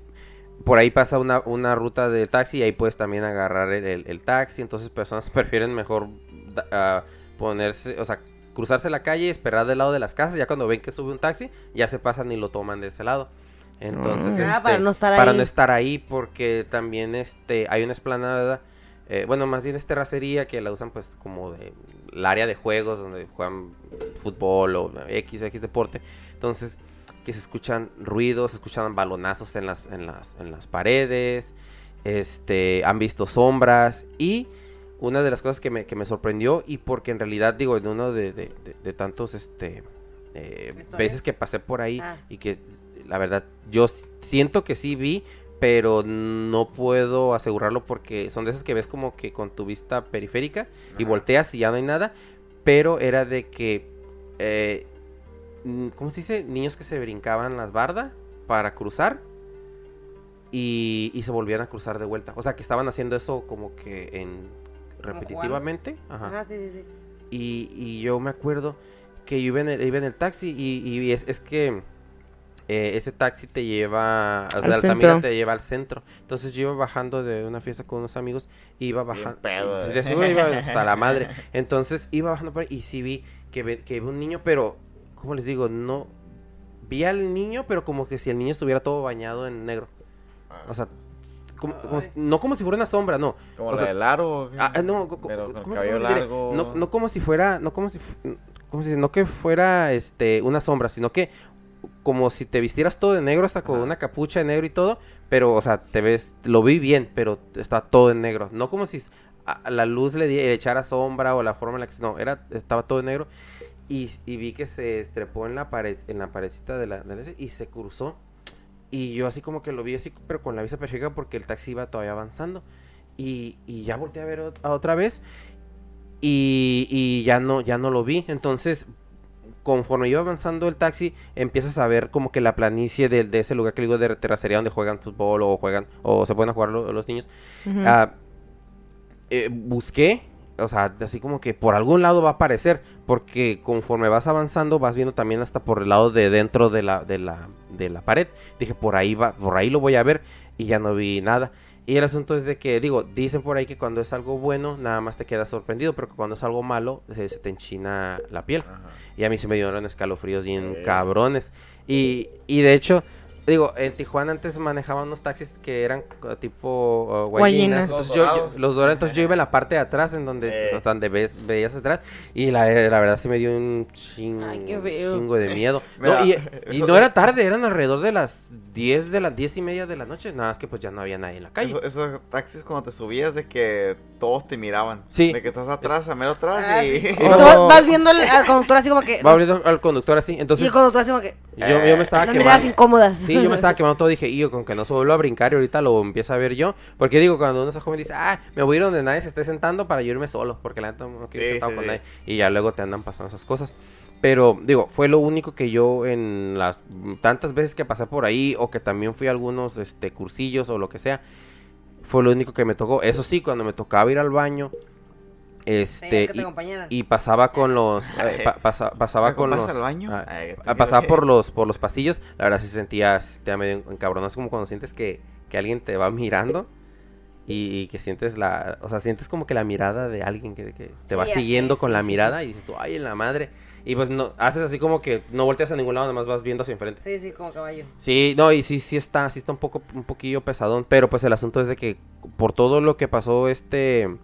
por ahí pasa una, una ruta de taxi y ahí puedes también agarrar el, el, el taxi, entonces personas prefieren mejor da, uh, ponerse, o sea, cruzarse la calle y esperar del lado de las casas, ya cuando ven que sube un taxi, ya se pasan y lo toman de ese lado. Entonces, ah, este, para, no estar, para no estar ahí, porque también este hay una explanada, eh, bueno, más bien es terracería que la usan pues como de el área de juegos donde juegan fútbol o X, X deporte. Entonces, que se escuchan ruidos, se escuchan balonazos en las, en las, en las paredes, este, han visto sombras y una de las cosas que me, que me sorprendió y porque en realidad digo, en uno de, de, de, de tantos este eh, veces que pasé por ahí ah. y que la verdad, yo siento que sí vi, pero no puedo asegurarlo porque son de esas que ves como que con tu vista periférica y Ajá. volteas y ya no hay nada, pero era de que, eh, ¿cómo se dice? Niños que se brincaban las bardas para cruzar y, y se volvían a cruzar de vuelta. O sea, que estaban haciendo eso como que en repetitivamente. Ajá. Ajá, sí, sí, sí. Y, y yo me acuerdo que yo iba en el, iba en el taxi y, y es, es que... Eh, ese taxi te lleva al de Altamira centro. Te lleva al centro. Entonces yo iba bajando de una fiesta con unos amigos iba bajando de seguro iba hasta la madre. Entonces iba bajando por ahí y sí vi que que un niño, pero ¿cómo les digo? No vi al niño, pero como que si el niño estuviera todo bañado en negro. O sea, como, como, no como si fuera una sombra, no. Como o la sea, del aro. Ah, no, co- pero con cabello largo. No, no como si fuera, no como si como si no que fuera este una sombra, sino que como si te vistieras todo de negro, hasta con Ajá. una capucha de negro y todo, pero, o sea, te ves, lo vi bien, pero está todo en negro. No como si a la luz le, di, le echara sombra o la forma en la que... No, era, estaba todo en negro. Y, y vi que se estrepó en la pared, en la paredcita de la... De ese, y se cruzó. Y yo así como que lo vi así, pero con la vista periférica porque el taxi iba todavía avanzando. Y, y ya volteé a ver o, a otra vez y, y ya no, ya no lo vi. Entonces... Conforme iba avanzando el taxi, empiezas a ver como que la planicie de, de ese lugar que digo de terracería donde juegan fútbol o juegan o se pueden jugar lo, los niños. Uh-huh. Uh, eh, busqué, o sea, así como que por algún lado va a aparecer, porque conforme vas avanzando vas viendo también hasta por el lado de dentro de la de la de la pared. Dije por ahí va, por ahí lo voy a ver y ya no vi nada. Y el asunto es de que, digo, dicen por ahí que cuando es algo bueno, nada más te quedas sorprendido, pero que cuando es algo malo, se, se te enchina la piel. Ajá. Y a mí se me dieron escalofríos bien eh. cabrones. Y, y de hecho, digo, en Tijuana antes manejaban unos taxis que eran tipo uh, guayinas. Los dorados. Yo, los dorados, entonces yo iba en la parte de atrás, en donde eh. donde ves, veías atrás, y la, la verdad sí me dio un chingo, Ay, chingo de miedo. No, da, y y no te... era tarde, eran alrededor de las diez de las diez y media de la noche, nada más que pues ya no había nadie en la calle. Eso, esos taxis cuando te subías de que todos te miraban. Sí. De que estás atrás, a medio atrás ah, y... Sí. y... Todos no... vas viendo al, al conductor así como que... Vas viendo al conductor así, entonces... Y el conductor así como que... Yo, eh, yo me estaba quemando. Las incómodas. Sí, yo me estaba quemando todo. Dije, y yo con que no se vuelva a brincar y ahorita lo empiezo a ver yo. Porque digo, cuando uno es joven dice, ah, me voy a ir donde nadie se esté sentando para yo irme solo. Porque la neta no quiero sí, sentado sí, con sí. nadie. Y ya luego te andan pasando esas cosas. Pero, digo, fue lo único que yo en las tantas veces que pasé por ahí o que también fui a algunos este, cursillos o lo que sea. Fue lo único que me tocó. Eso sí, cuando me tocaba ir al baño. Este, y, y pasaba con los eh, pa, pasa, pasaba con los al baño? Ah, Ay, pasaba por los por los pasillos, la verdad sí sentías te medio encabronado, es como cuando sientes que, que alguien te va mirando y, y que sientes la, o sea, sientes como que la mirada de alguien que, que te va sí, siguiendo sí, con sí, la sí, mirada sí. Y dices tú, ay, en la madre. Y pues no haces así como que no volteas a ningún lado, nada más vas viendo hacia enfrente. Sí, sí, como caballo. Sí, no, y sí, sí está, sí está un poco un poquillo pesadón, pero pues el asunto es de que por todo lo que pasó este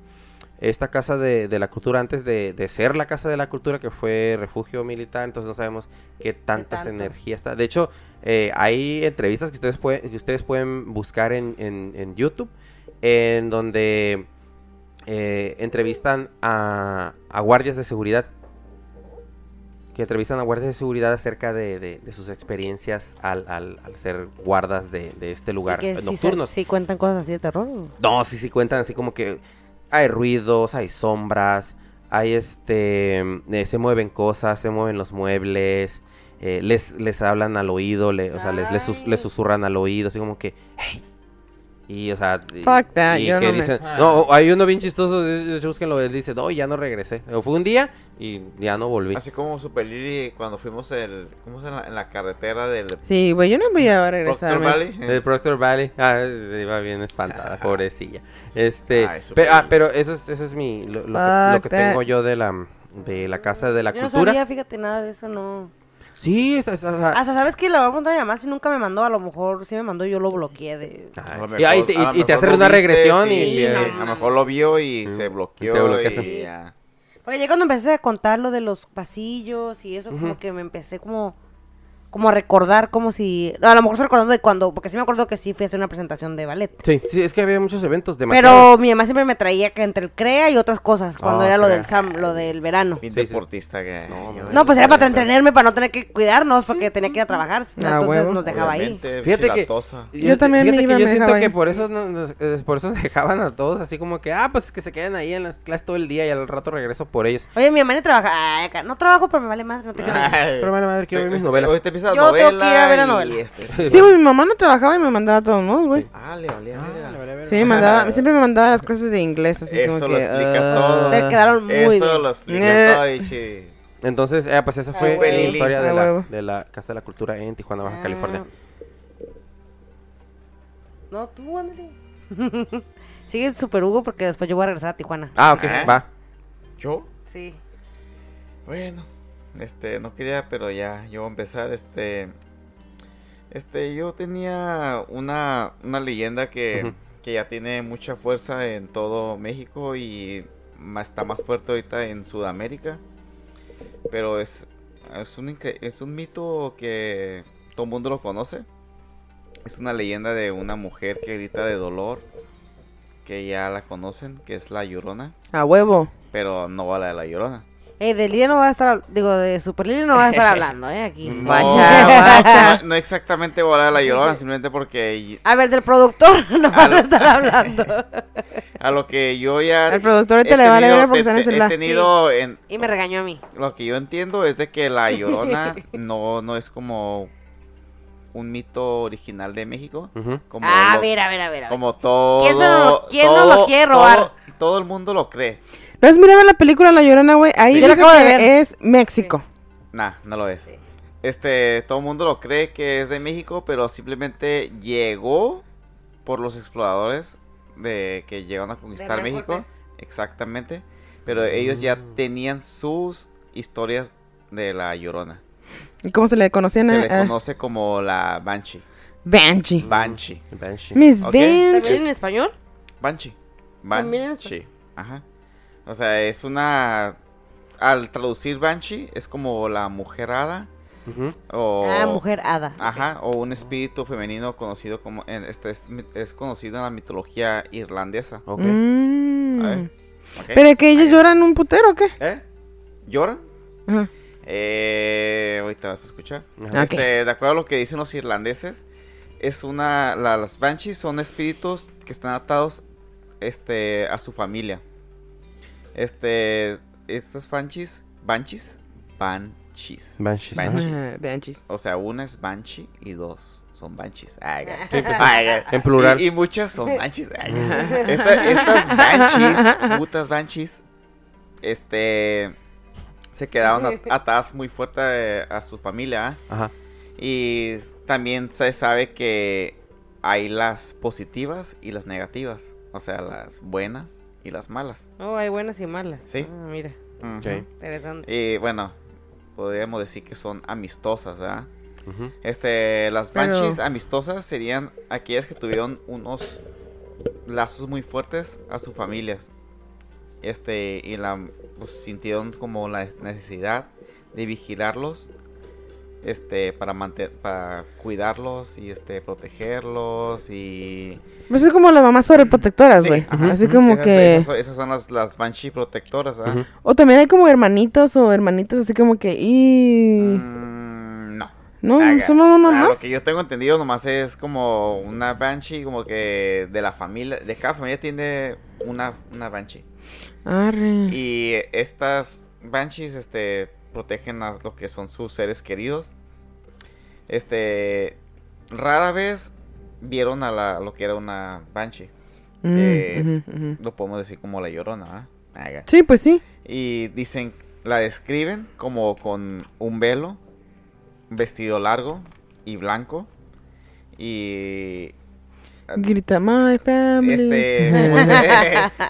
Esta Casa de, de la Cultura, antes de, de ser la Casa de la Cultura, que fue refugio militar, entonces no sabemos qué tantas energías está. De hecho, eh, hay entrevistas que ustedes, puede, que ustedes pueden buscar en, en, en YouTube, en donde eh, entrevistan a, a guardias de seguridad, que entrevistan a guardias de seguridad acerca de, de, de sus experiencias al, al, al ser guardas de, de este lugar nocturnos. ¿Sí, sí cuentan cosas así de terror? No, sí, sí cuentan así como que... Hay ruidos, hay sombras, hay este, eh, se mueven cosas, se mueven los muebles, eh, les les hablan al oído, le, o sea, les, les, sus, les susurran al oído, así como que, hey, y o sea, y, Fuck that, y yo que no dicen, me... no, hay uno bien chistoso, búsquenlo, él dice, no, ya no regresé, fue un día y ya no volví. Así como Super Lili cuando fuimos el, ¿cómo se llama? En la carretera del... Sí, güey, yo no voy a regresar. Proctor Valley. El Proctor Valley, ah, se iba bien espantada, pobrecilla. Este, Ay, pero, ah, pero eso es, eso es mi, lo, lo, que, lo que tengo yo de la, de la Casa de la yo Cultura. Yo no sabía, fíjate, nada de eso, no... Sí, hasta, hasta, hasta sabes que la voy a preguntar a mi mamá si nunca me mandó, a lo mejor si me mandó yo lo bloqueé de... Mejor, y, y, y, y te hace una regresión y... y, y eh, a lo mejor lo vio y mm, se bloqueó y, y ya. Porque ya cuando empecé a contar lo de los pasillos y eso, uh-huh. como que me empecé como... Como a recordar, como si... A lo mejor estoy recordando de cuando... Porque sí me acuerdo que sí fui a hacer una presentación de ballet. Sí, sí, es que había muchos eventos de... Pero mi mamá siempre me traía que entre el CREA y otras cosas. Cuando oh, era lo crea. del SAM, lo del verano. Mi deportista que... No, no, no pues era para entrenarme, para no tener que cuidarnos, porque tenía que ir a trabajar. ¿No? Ah, entonces bueno, nos dejaba ahí. Fíjate que... Yo, yo también me iba a Yo siento que por eso, nos, por eso dejaban a todos así como que... Ah, pues que se queden ahí en las clases todo el día y al rato regreso por ellos. Oye, mi mamá no trabaja... Ay, acá. No trabajo, pero me vale madre. No te quiero ver. Pero me vale madre, quiero ver mis novelas. Yo tengo que ir a ver la novela. Este. Sí, pues mi mamá no trabajaba y me mandaba a todos modos, güey. Ah, le valía. Ah, le valía sí, me mandaba, siempre me mandaba las cosas de inglés, así eso como lo que... Explica uh, todo. Te quedaron muy eso bien. Eso lo explica todo, y entonces, eh, pues esa fue Ay, la historia Ay, de, la, de la Casa de la Cultura en Tijuana, Baja ah. California. No, tú, André. Sigue el Super Hugo porque después yo voy a regresar a Tijuana. Ah, ok, ¿Eh? va. ¿Yo? Sí. Bueno... Este, no quería, pero ya, yo voy a empezar, este, este, yo tenía una, una leyenda que, uh-huh. que ya tiene mucha fuerza en todo México y más, está más fuerte ahorita en Sudamérica, pero es, es un, incre- es un mito que todo el mundo lo conoce, es una leyenda de una mujer que grita de dolor, que ya la conocen, que es La Llorona. ¡A huevo! Pero no va la de La Llorona. Eh, del día no va a estar, digo, de Super Lili no va a estar hablando, eh, aquí. No, bacha, bacha. No, no exactamente volar a La Llorona, simplemente porque... A ver, del productor no van a, a estar hablando. A lo que yo ya... El productor te le va a leer porque está en celular. He tenido... Sí. En, y me regañó a mí. Lo que yo entiendo es de que La Llorona no, no es como un mito original de México. Uh-huh. Como ah, lo, mira, mira, mira. Como todo... ¿Quién, lo, ¿quién todo, no lo quiere robar? Todo, todo el mundo lo cree. ¿No has mirado la película La Llorona, güey? Ahí sí, dice que es México. Sí. Nah, no lo es. Sí. Este, todo el mundo lo cree que es de México, pero simplemente llegó por los exploradores de que llegaron a conquistar México. Exactamente. Pero ellos ya tenían sus historias de La Llorona. ¿Y cómo se le conocían? Se a... le conoce como la Banshee. Banshee. Banshee. Banshee. Miss okay. Banshee. ¿También en español? Banshee. Banshee. Ajá. O sea, es una... Al traducir Banshee, es como la mujer hada. Uh-huh. O... Ah, mujer hada. Ajá, okay. O un espíritu femenino conocido como... Este es, es conocido en la mitología irlandesa. Ok. Mm. A ver. Okay. ¿Pero que ellos Ahí. lloran un putero o qué? ¿Eh? ¿Lloran? Ajá. Eh, ahorita vas a escuchar. Ajá. Este, okay. De acuerdo a lo que dicen los irlandeses, es una... La, las Banshees son espíritus que están atados este, a su familia. Este... Estas Banshees, Banshees, Banshees, Banshees, Banshees. Banshees. O sea, una es Banshee y dos son Banshees. Ay, sí, pues, ay, en ay, plural. Y, y muchas son Banshees. Ay, Esta, estas Banshees, putas Banshees, este, se quedaron atadas muy fuerte a su familia. Ajá. Y también se sabe que hay las positivas y las negativas, o sea, las buenas y las malas. Oh, hay buenas y malas. Sí. Ah, mira. Uh-huh. Okay. Interesante. Y bueno, podríamos decir que son amistosas, ¿verdad? Uh-huh. Este, las Banshees Pero... amistosas serían aquellas que tuvieron unos lazos muy fuertes a sus familias. Este, y la pues, sintieron como la necesidad de vigilarlos, este, para mantener, para cuidarlos y este, protegerlos y pues es como las mamás sobreprotectoras, güey. Sí, uh-huh, así uh-huh. como esas, que... Esas, esas son las, las Banshee protectoras, ¿ah? Uh-huh. O también hay como hermanitos o hermanitas así como que... Y... Mm, no. No, ah, son no, no, ah, más. Lo que yo tengo entendido nomás es como una Banshee como que de la familia... De cada familia tiene una, una Banshee. Arre. Y estas Banshees, este, protegen a lo que son sus seres queridos. Este... Rara vez... Vieron a la, lo que era una Banshee. Mm, eh, uh-huh, uh-huh. Lo podemos decir como La Llorona, ¿eh? Sí, pues sí. Y dicen, la describen como con un velo, vestido largo y blanco. Y... Grita, my family. Este...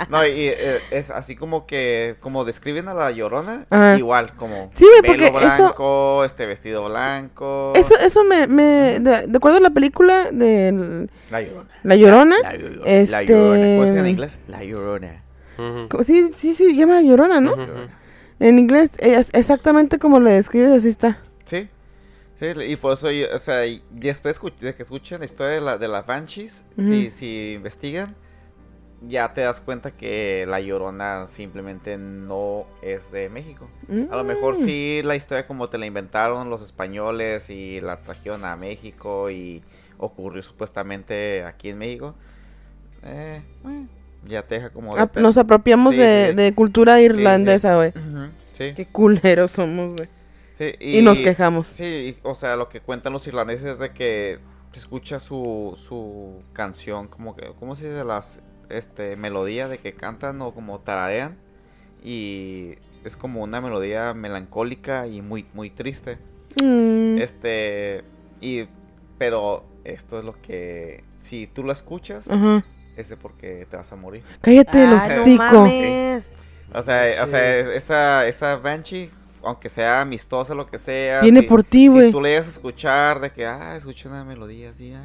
no, y es así como que... Como describen a La Llorona, ajá. Igual, como... Sí, porque velo blanco, eso... este vestido blanco... Eso, eso me... me de, de acuerdo a la película de... La Llorona. La Llorona. La, la Llorona. Este... La Llorona. ¿Cómo se llama en inglés? La Llorona. Uh-huh. Sí, sí, sí, se llama Llorona, ¿no? Uh-huh. En inglés, es exactamente como lo describes, así está. Sí. Sí, y por eso, yo, o sea, después de que escuchen la historia de, la, de las Banshees, uh-huh. si, si investigan, ya te das cuenta que La Llorona simplemente no es de México. Uh-huh. A lo mejor sí la historia como te la inventaron los españoles y la trajeron a México y ocurrió supuestamente aquí en México. Eh, bueno, ya te deja como... De... Nos apropiamos sí, de, sí. de cultura irlandesa, güey. Sí, sí. Uh-huh. Sí. Qué culeros somos, güey. Sí, y, y nos quejamos. Sí, y, o sea, lo que cuentan los irlandeses es de que se escucha su, su canción, como que, ¿cómo se dice? Las este, melodías de que cantan o como tararean. Y es como una melodía melancólica y muy, muy triste. Mm. Este, y, pero esto es lo que, si tú la escuchas, uh-huh. es de porque te vas a morir. Cállate, los hocico. Sí. O sea, o sea esa, esa Banshee... Aunque sea amistosa, lo que sea. Viene si, por ti, güey. Si tú le llegas a escuchar de que, ah, escuché una melodía así, ah.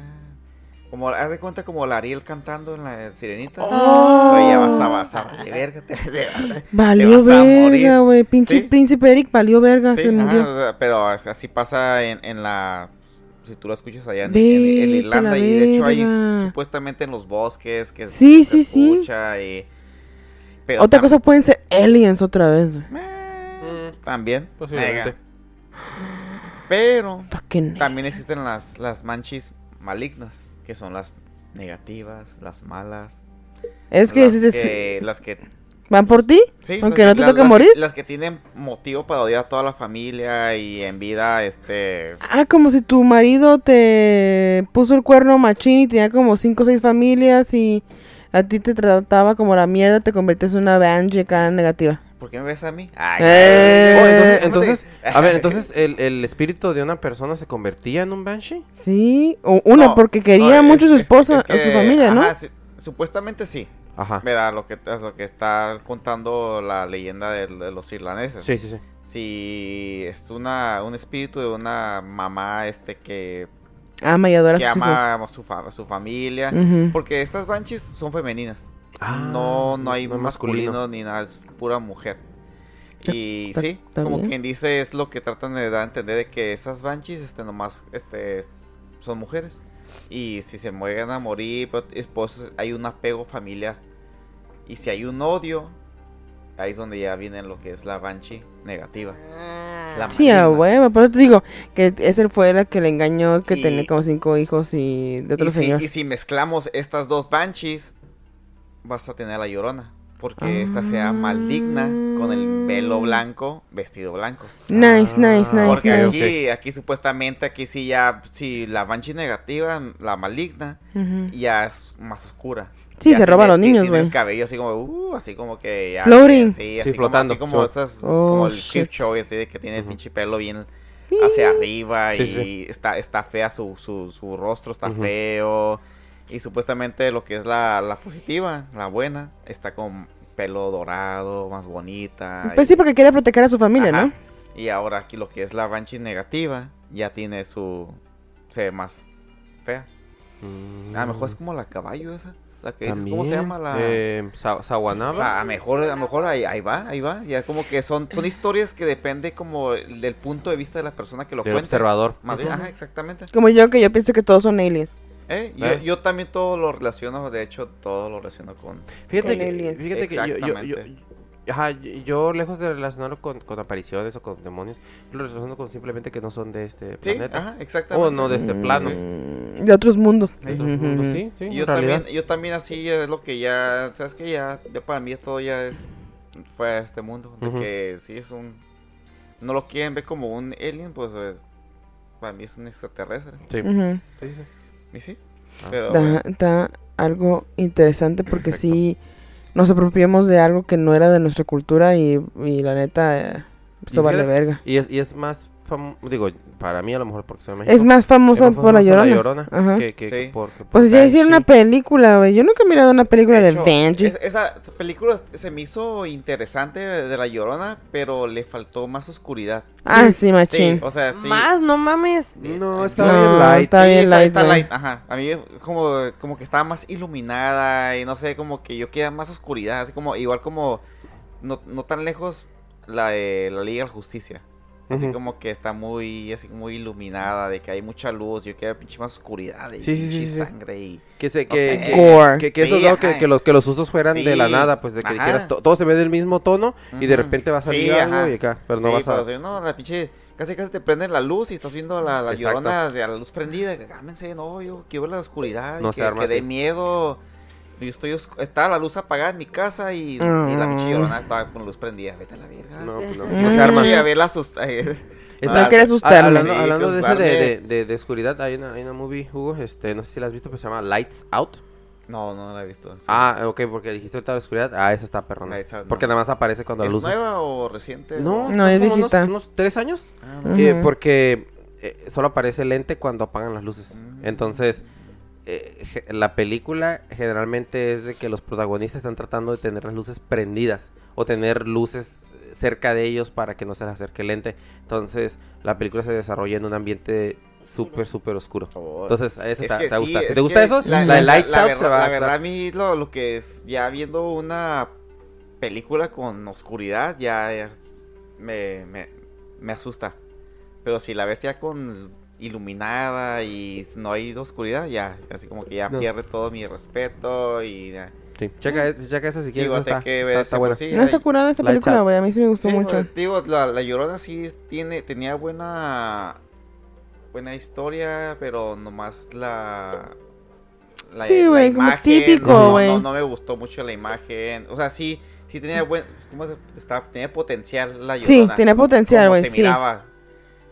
Como, haz de cuenta como la Ariel cantando en la Sirenita. Oh. Oye, ya vas a, vas a, vale, verga, te, te, te, valió te verga, güey. Pinche ¿Sí? Príncipe Eric valió verga. Sí, se ajá, pero así pasa en, en la, si tú lo escuchas allá en, en, en Irlanda. Y de hecho hay, supuestamente en los bosques, que sí, se, sí, se escucha. Sí. Y, pero otra también, cosa pueden ser aliens otra vez, güey. También, posiblemente. Pero también existen las, las Banshees malignas, que son las negativas, las malas. Es que, las, es, es, que es, las que van por ti, sí, aunque las, no te las, toque las, morir. Las que, las que tienen motivo para odiar a toda la familia y en vida, este. Ah, como si tu marido te puso el cuerno machín y tenía como cinco o seis familias y a ti te trataba como la mierda, te convertías en una Banshee acá negativa. ¿Por qué me ves a mí? Ay, eh, oh, entonces, entonces a ver, entonces el, el espíritu de una persona se convertía en un Banshee. Sí, o una no, porque quería no, mucho es, su esposa, es que, a su familia, ¿no? Ajá, sí, Supuestamente sí. Ajá. Mira, lo que, lo que está contando la leyenda de, de los irlandeses. Sí, sí, sí. Si es una, un espíritu de una mamá este que... ama y adora que a sus ama hijos. Su, fa- su familia. Uh-huh. Porque estas banshees son femeninas. Ah, no, no hay no masculino, masculino ni nada, es pura mujer. Y ta, ta, sí, ta como bien. Quien dice, es lo que tratan de dar a entender de que esas banshees este, nomás este, son mujeres. Y si se mueven a morir, pues hay un apego familiar. Y si hay un odio, ahí es donde ya viene lo que es la banshee negativa. La sí, a huevo, pero te digo que ese fue el que le engañó, que y, tenía como cinco hijos y de otro y señor. Si, y si mezclamos estas dos banshees, vas a tener a la Llorona. Porque ah. esta sea maligna, con el velo blanco, vestido blanco. Nice, ah. nice, nice. Porque nice. Aquí, aquí supuestamente, aquí sí ya, sí, la banshee negativa, la maligna, uh-huh. ya es más oscura. Sí, ya se tiene, roba a los niños, güey. El cabello así como, uh, así como que ya. Floating. Sí, así sí, flotando. Como, así como, so, esas, oh, como el Creep Show, así de que tiene uh-huh. el pinche pelo bien hacia arriba sí, y sí. está está fea su, su, su rostro, está uh-huh. feo. Y supuestamente lo que es la, la positiva, la buena, está con pelo dorado, más bonita. Pues y... sí, porque quiere proteger a su familia, ajá. ¿no? Y ahora aquí lo que es la banshee negativa, ya tiene su... se ve más fea. Mm. A lo mejor es como la caballo esa. La que dices, ¿cómo se llama? La eh, Siguanaba. O sea, a mejor, a mejor ahí, ahí va, ahí va. Ya como que son, son historias que depende como del punto de vista de la persona que lo cuenta. El observador. Más uh-huh. bien, ajá, exactamente. Como yo, que yo pienso que todos son aliens. Eh, ¿Eh? Yo, yo también todo lo relaciono, de hecho, todo lo relaciono con... Fíjate con que, aliens. Fíjate que yo, yo, yo, yo, ajá, yo, lejos de relacionarlo con, con apariciones o con demonios, yo lo relaciono con simplemente que no son de este sí, planeta. Ajá, exactamente. O no de este mm, plano. Sí. De otros mundos. De otros mm-hmm. mundos, sí, sí. Yo también, yo también así es lo que ya, sabes que ya, ya para mí todo ya es, fue a este mundo, de uh-huh. que sí es un... No lo quieren ver como un alien, pues es, para mí es un extraterrestre. Sí. Uh-huh. Sí, sí. Y sí, pero... Da, da algo interesante porque perfecto. Sí nos apropiamos de algo que no era de nuestra cultura y, y la neta, eso vale verga. Y es, y es más famoso, digo, para mí a lo mejor porque soy de México. Es más famosa es más por La Llorona. La Llorona ajá. Que, que, sí. por, por pues si ya hicieron una película, güey. Yo nunca he mirado una película de, de Banshee. Es, esa película se me hizo interesante de La Llorona, pero le faltó más oscuridad. Ah, sí, sí machín. Sí, o sea, sí. Más, no mames. No, está no, bien light. Está bien sí, light. Está, está light, ajá. A mí como, como que estaba más iluminada y no sé, como que yo quería más oscuridad. Así como, igual como, no, no tan lejos la de la Liga de la Justicia. Así uh-huh. como que está muy así muy iluminada, de que hay mucha luz, yo quiero pinche más oscuridad y sí, sí, pinche sí, sí. sangre y... Que se, que, no sé, que, que, que, sí, esos, ¿no? que, que, los, que los sustos fueran sí. de la nada, pues de que quieras to- todo se ve del mismo tono uh-huh. y de repente vas a salir sí, algo ajá. y acá, pero sí, no vas pero a... Sí, no, la pinche... Casi casi te prenden la luz y estás viendo la, la Llorona de la luz prendida, que cámense, no, yo quiero ver la oscuridad, no y que, que dé miedo... Yo estoy oscu- estaba la luz apagada en mi casa y, oh. y la pinche Llorona estaba con luz prendida. Vete a la verga. No, pues no. No se arma. A ver, la asusta. No quiere asustarme. Hablando, hablando de eso de, de, de oscuridad, hay una, hay una movie, Hugo, este, no sé si la has visto, pero se llama Lights Out. No, no la he visto. Sí. Ah, ok, porque dijiste ahorita la oscuridad. Ah, esa está perrona. No. Porque nada más aparece cuando la luz... ¿Es nueva o reciente? No, no, no es viejita. Unos, unos tres años. Ah, no. eh, uh-huh. Porque eh, solo aparece el ente cuando apagan las luces. Uh-huh. Entonces... la película generalmente es de que los protagonistas están tratando de tener las luces prendidas o tener luces cerca de ellos para que no se les acerque el ente. Entonces la película se desarrolla en un ambiente súper súper oscuro. Entonces eso es te, te sí, gusta. Si te gusta eso, la, la de Lights Out se va. La verdad a mí lo, lo que es ya viendo una película con oscuridad ya, ya me, me, me asusta. Pero si la ves ya con iluminada y no hay oscuridad, ya, así como que ya no. pierde todo mi respeto y ya. Sí, checa, es, checa esa si quieres, sí, está, que está, está buena. No está curada esta película, güey, a mí sí me gustó sí, mucho. Pues, digo, la, la Llorona sí tiene, tenía buena, buena historia, pero nomás la... la sí, güey, como típico, güey. No, no, no me gustó mucho la imagen, o sea, sí, sí tenía buen, ¿cómo se está? Tenía potencial la Llorona. Sí, tenía potencial, güey, sí. Se miraba,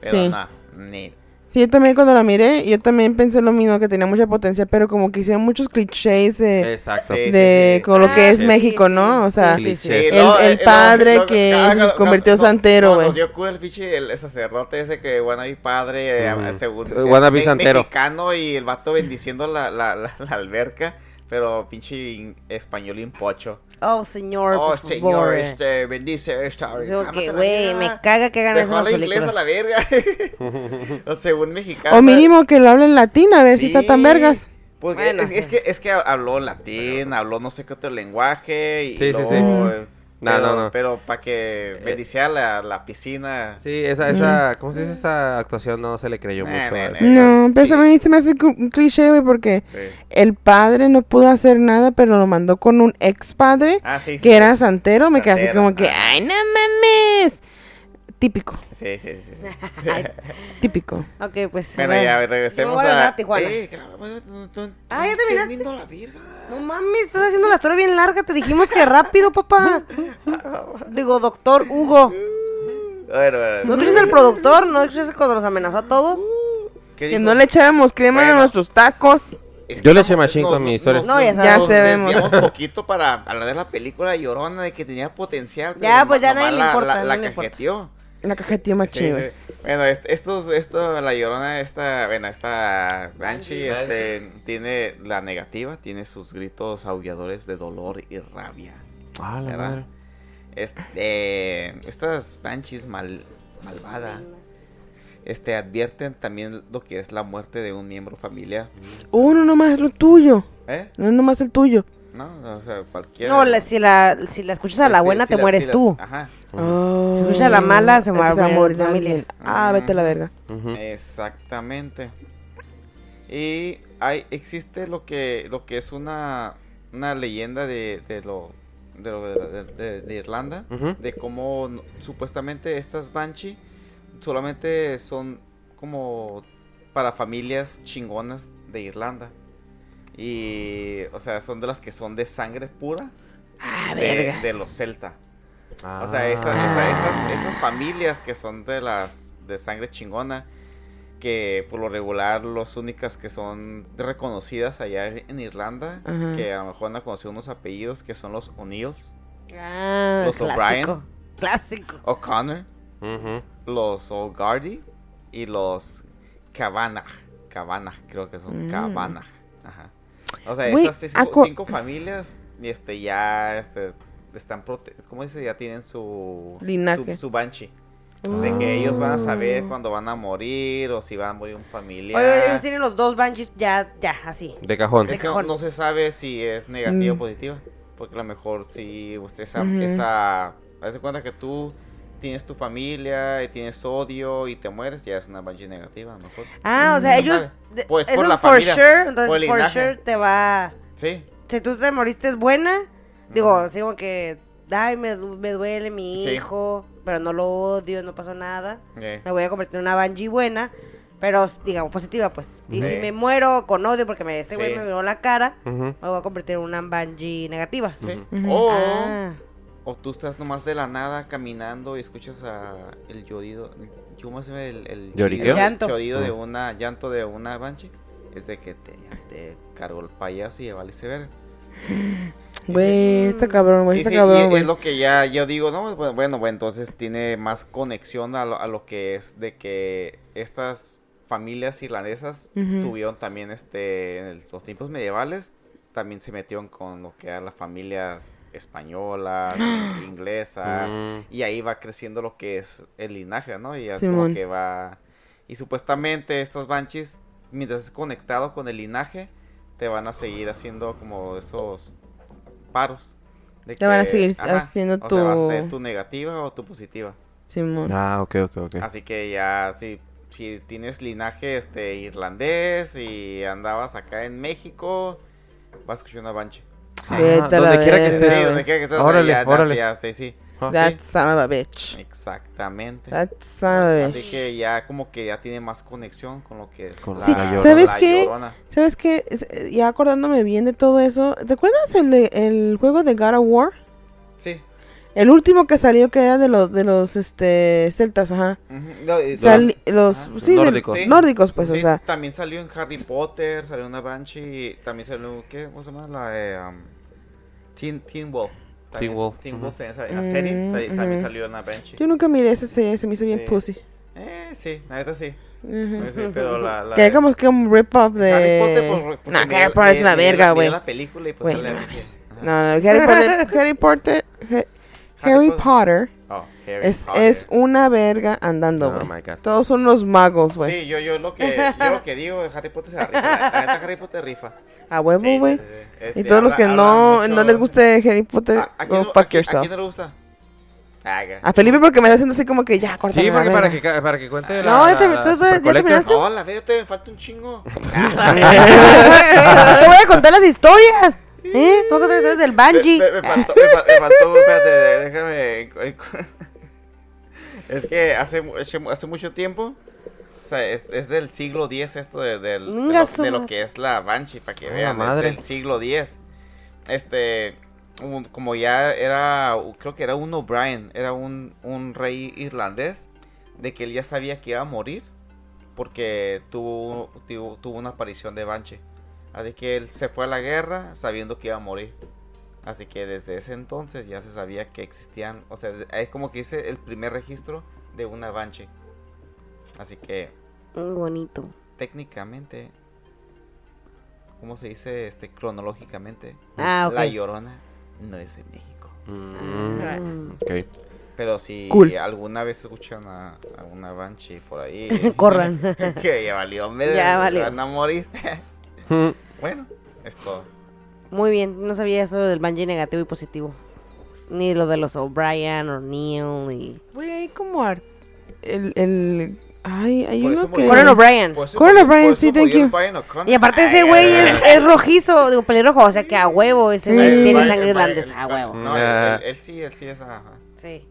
pero sí. nada, ni... Sí, yo también cuando la miré, yo también pensé lo mismo, que tenía mucha potencia, pero como que hicieron muchos clichés de, exacto. de, sí, de sí, sí. con lo ah, que es sí, México, sí, ¿no? O sea, sí, sí. El, no, el padre no, no, que cada, cada, convirtió no, santero, güey. No, yo cura el fiche, el sacerdote ese que wannabe padre, eh, mm. según el, el, el, el mexicano y el vato bendiciendo la, la, la, la alberca. pero pinche españolín pocho. Oh, señor, oh, por señor, favor. este, bendice esta. Que güey, me caga que hagan esas películas. Dejó la inglés a la verga. O sea, un mexicano. O mínimo que lo hablen latín, a ver sí. si está tan vergas. Pues bueno, es, sí. es que es que habló latín, habló no sé qué otro lenguaje y sí, luego, sí, sí. Eh, no, pero, no, no. Pero para que bendiciera la, la piscina. Sí, esa, esa, ¿cómo se dice? Esa actuación no se le creyó nah, mucho. Nah, nah, no, nah. Pero sí. a mí se me hace un cliché, güey, porque sí. el padre no pudo hacer nada, pero lo mandó con un ex padre ah, sí, sí, que sí. era santero. Me quedé así como que, ah. ¡ay, no mames! Típico. Sí, sí, sí. sí. Típico. Ok, pues. Bueno, ya regresemos no, a... a Tijuana. Eh, ah, ya terminaste. La virga. No mames, estás haciendo la historia bien larga. Te dijimos que rápido, papá. Digo, doctor Hugo. Bueno, bueno. ¿No eres el productor? ¿No eres cuando nos amenazó a todos? Que no le echáramos crema bueno. a nuestros tacos. Es que yo le eché machín con mis historias. No, ya sabemos. Ya se vemos. Un poquito para hablar de la película de Llorona, de que tenía potencial. Ya, pues ya nadie le importa. La cajeteó. La cajetilla más sí, chiva. Sí. Bueno, esto, esto, la Llorona, esta, bueno, esta Banshee, este, tiene la negativa, tiene sus gritos aulladores de dolor y rabia. Ah, la verdad. Este, eh, estas Banshees mal, malvadas, este, advierten también lo que es la muerte de un miembro familiar. Uno oh, nomás lo tuyo. ¿Eh? No es nomás el tuyo. No, o sea, cualquiera. No, la, si, la, si la escuchas a la buena, si, te si mueres las, tú. Ajá. Oh, si escuchas a la mala, se muere a morir familia. Ah, vete a la verga. Uh-huh. Exactamente. Y hay, existe lo que lo que es una una leyenda de, de lo de, lo, de, de, de Irlanda, uh-huh. de cómo supuestamente estas Banshee solamente son como para familias chingonas de Irlanda. Y, o sea, son de las que son de sangre pura ah, de, de los celta. Ah, o sea, esas, esas, esas, esas familias que son de las de sangre chingona, que por lo regular las únicas que son reconocidas allá en Irlanda, uh-huh. que a lo mejor han conocido unos apellidos que son los O'Neill, ah, los clásico, O'Brien, clásico. O'Connor, uh-huh. los O'Grady y los Kavanagh. Kavanagh, creo que son uh-huh. Kavanagh. Ajá. O sea, Uy, esas cinco, acu- cinco familias y este ya este están prote- ¿cómo dice? Ya tienen su linaje, su, su Banshee. Oh. De que ellos van a saber cuando van a morir o si van a morir un familiar. Oye, ellos tienen los dos Banshees ya ya así. De cajón. De cajón. No, no se sabe si es negativo mm. o positivo, porque a lo mejor si usted esa mm-hmm. esa hace cuenta que tú tienes tu familia y tienes odio y te mueres, ya es una Banshee negativa, a lo mejor. Ah, o sea, no ellos pues eso por la for familia, sure, entonces por, for sure te va. Sí. Si tú te moriste es buena, digo, mm. así como que ay, me, me duele mi sí. hijo, pero no lo odio, no pasó nada. Okay. Me voy a convertir en una Banshee buena, pero digamos positiva, pues. Y okay. si me muero con odio porque me este güey sí. me miró la cara, uh-huh. me voy a convertir en una Banshee negativa. Sí. Uh-huh. O oh. ah. O tú estás nomás de la nada caminando y escuchas a el llorido, ¿cómo se llama? El, el, el, el llanto llorido de una, llanto de una Banshee. Es de que te, te cargó el payaso y ya vale se ver. Güey, está cabrón, güey, está sí, cabrón, güey. Es lo que ya yo digo, no, bueno, bueno, entonces tiene más conexión a lo, a lo que es de que estas familias irlandesas uh-huh. tuvieron también este, en el, los tiempos medievales, también se metieron con lo que eran las familias españolas, inglesas, mm. y ahí va creciendo lo que es el linaje, ¿no? Y es como que va... Y supuestamente estos Banshees, mientras es conectado con el linaje, te van a seguir haciendo como esos paros. De te que, van a seguir ajá, haciendo tu... O sea, tu negativa o tu positiva. Simón. Ah, ok, ok, ok. Así que ya, si, si tienes linaje este irlandés y andabas acá en México, vas a escuchar una Banshee. Ah, donde quiera que estés. Sí, donde quiera que estés. Órale, allá, órale. Ya, sí, sí. Oh, that sí. son of a bitch. Exactamente. That son of a bitch. Así que ya como que ya tiene más conexión con lo que es con la, sí. la, ¿Sabes la qué? Llorona. ¿Sabes qué? Ya acordándome bien de todo eso. ¿Te acuerdas el, de, el juego de God of War? Sí. El último que salió que era de los de los este celtas, ajá. Uh-huh. No, eh, Sali- los ajá. sí, nórdicos. De, sí. nórdicos, pues, sí, o sea. También salió en Harry Potter, salió una Banshee, también salió ¿qué? ¿Cómo se llama? La eh, um, Teen, Teen Wolf. Teen Wolf. Teen uh-huh. Wolf en esa, en la serie, uh-huh. sal, también salió una Banshee. Yo nunca miré esa serie, se me hizo bien sí. pussy. Eh, sí, la neta sí. Uh-huh. Pues sí, pero la, la... Que como que un rip-off de... Harry Potter, pues, no, Harry Potter la, es una verga, güey. La película y pues... Wey, no, la no, no, Harry Potter... Harry Potter... Harry, Harry Potter... Oh, Harry es, Potter. Es una verga andando, güey. Oh, todos son los magos, güey. Sí, yo, yo, lo que, yo lo que digo es Harry Potter se rifa. La neta Harry Potter rifa. A huevo, güey. Sí, sí, sí. Este, y todos habla, los que no, mucho... no les guste Harry Potter, a, a go no, fuck a, yourself. ¿A quién no le gusta? A Felipe porque me está haciendo así como que ya, corta. Sí, porque para que, para que cuente la... No, ya terminaste. No, la verga, te falta un chingo. Te voy a contar las historias. ¿Eh? Te voy a contar las historias del Banshee. Me, me, me faltó, me, me faltó, espérate, déjame... Es que hace, hace mucho tiempo... O sea, es, es del siglo diez esto de, de, de, lo, de lo que es la Banshee, para que oh, vean, es del siglo diez. Este... Un, como ya era, creo que era un O'Brien, era un, un rey irlandés, de que él ya sabía que iba a morir porque tuvo, tuvo, tuvo una aparición de Banshee. Así que él se fue a la guerra sabiendo que iba a morir. Así que desde ese entonces ya se sabía que existían, o sea, es como que hice el primer registro de una Banshee. Así que... Muy bonito. Técnicamente, ¿cómo se dice este cronológicamente? Ah, okay. La Llorona. No es de México. Mm, okay. Pero si cool. alguna vez escuchan a, a una Banshee por ahí, corran. Que ya valió, me ya valió. Van a morir. Bueno, es todo. Muy bien, no sabía eso del Banshee negativo y positivo. Ni lo de los O'Brien, O'Neill y... Güey, hay como art... El... el... Ay, hay uno que... Conan O'Brien. Conan O'Brien, sí, thank you. Y aparte ese güey es, es rojizo, digo, pelirrojo, o sea que a huevo ese güey sí. tiene sangre irlandesa, a huevo. No, él, él sí, él sí es, ajá. Sí.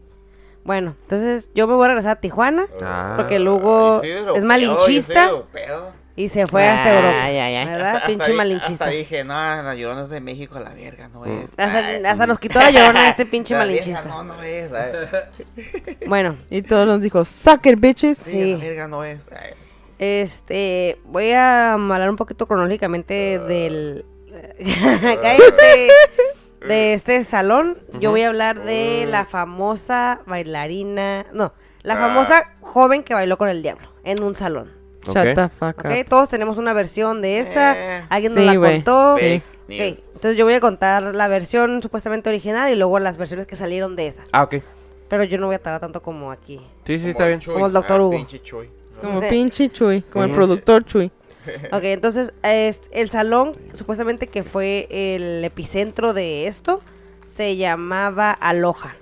Bueno, entonces yo me voy a regresar a Tijuana, ah, porque Lugo sí, es malinchista pedo, y se fue ah, hasta Europa, ay, ay, ay. ¿Verdad? Hasta pinche vi, malinchista. Hasta dije, no, la Llorona es de México, la verga, no es. Hasta, ay, hasta nos quitó la Llorona este pinche la malinchista. Verga, no, no es. Bueno. Y todos nos dijo, sucker bitches. Sí, sí. La verga no es. Ay. Este, voy a hablar un poquito cronológicamente uh, del... Cállate. De este salón, uh-huh. yo voy a hablar de uh-huh. la famosa bailarina, no, la uh-huh. famosa joven que bailó con el diablo en un salón. Okay. Shut the fuck okay, up. Todos tenemos una versión de esa, eh, alguien sí, nos la wey. contó. Sí. Okay, entonces yo voy a contar la versión supuestamente original y luego las versiones que salieron de esa. Ah, ok. Pero yo no voy a tardar tanto como aquí. Sí, sí, está bien. Como el doctor ah, Hugo. Pinche Chuy. Como sí. pinche Chuy, como ¿Sí? el productor Chuy. Ok, entonces es, el salón supuestamente que fue el epicentro de esto se llamaba Aloha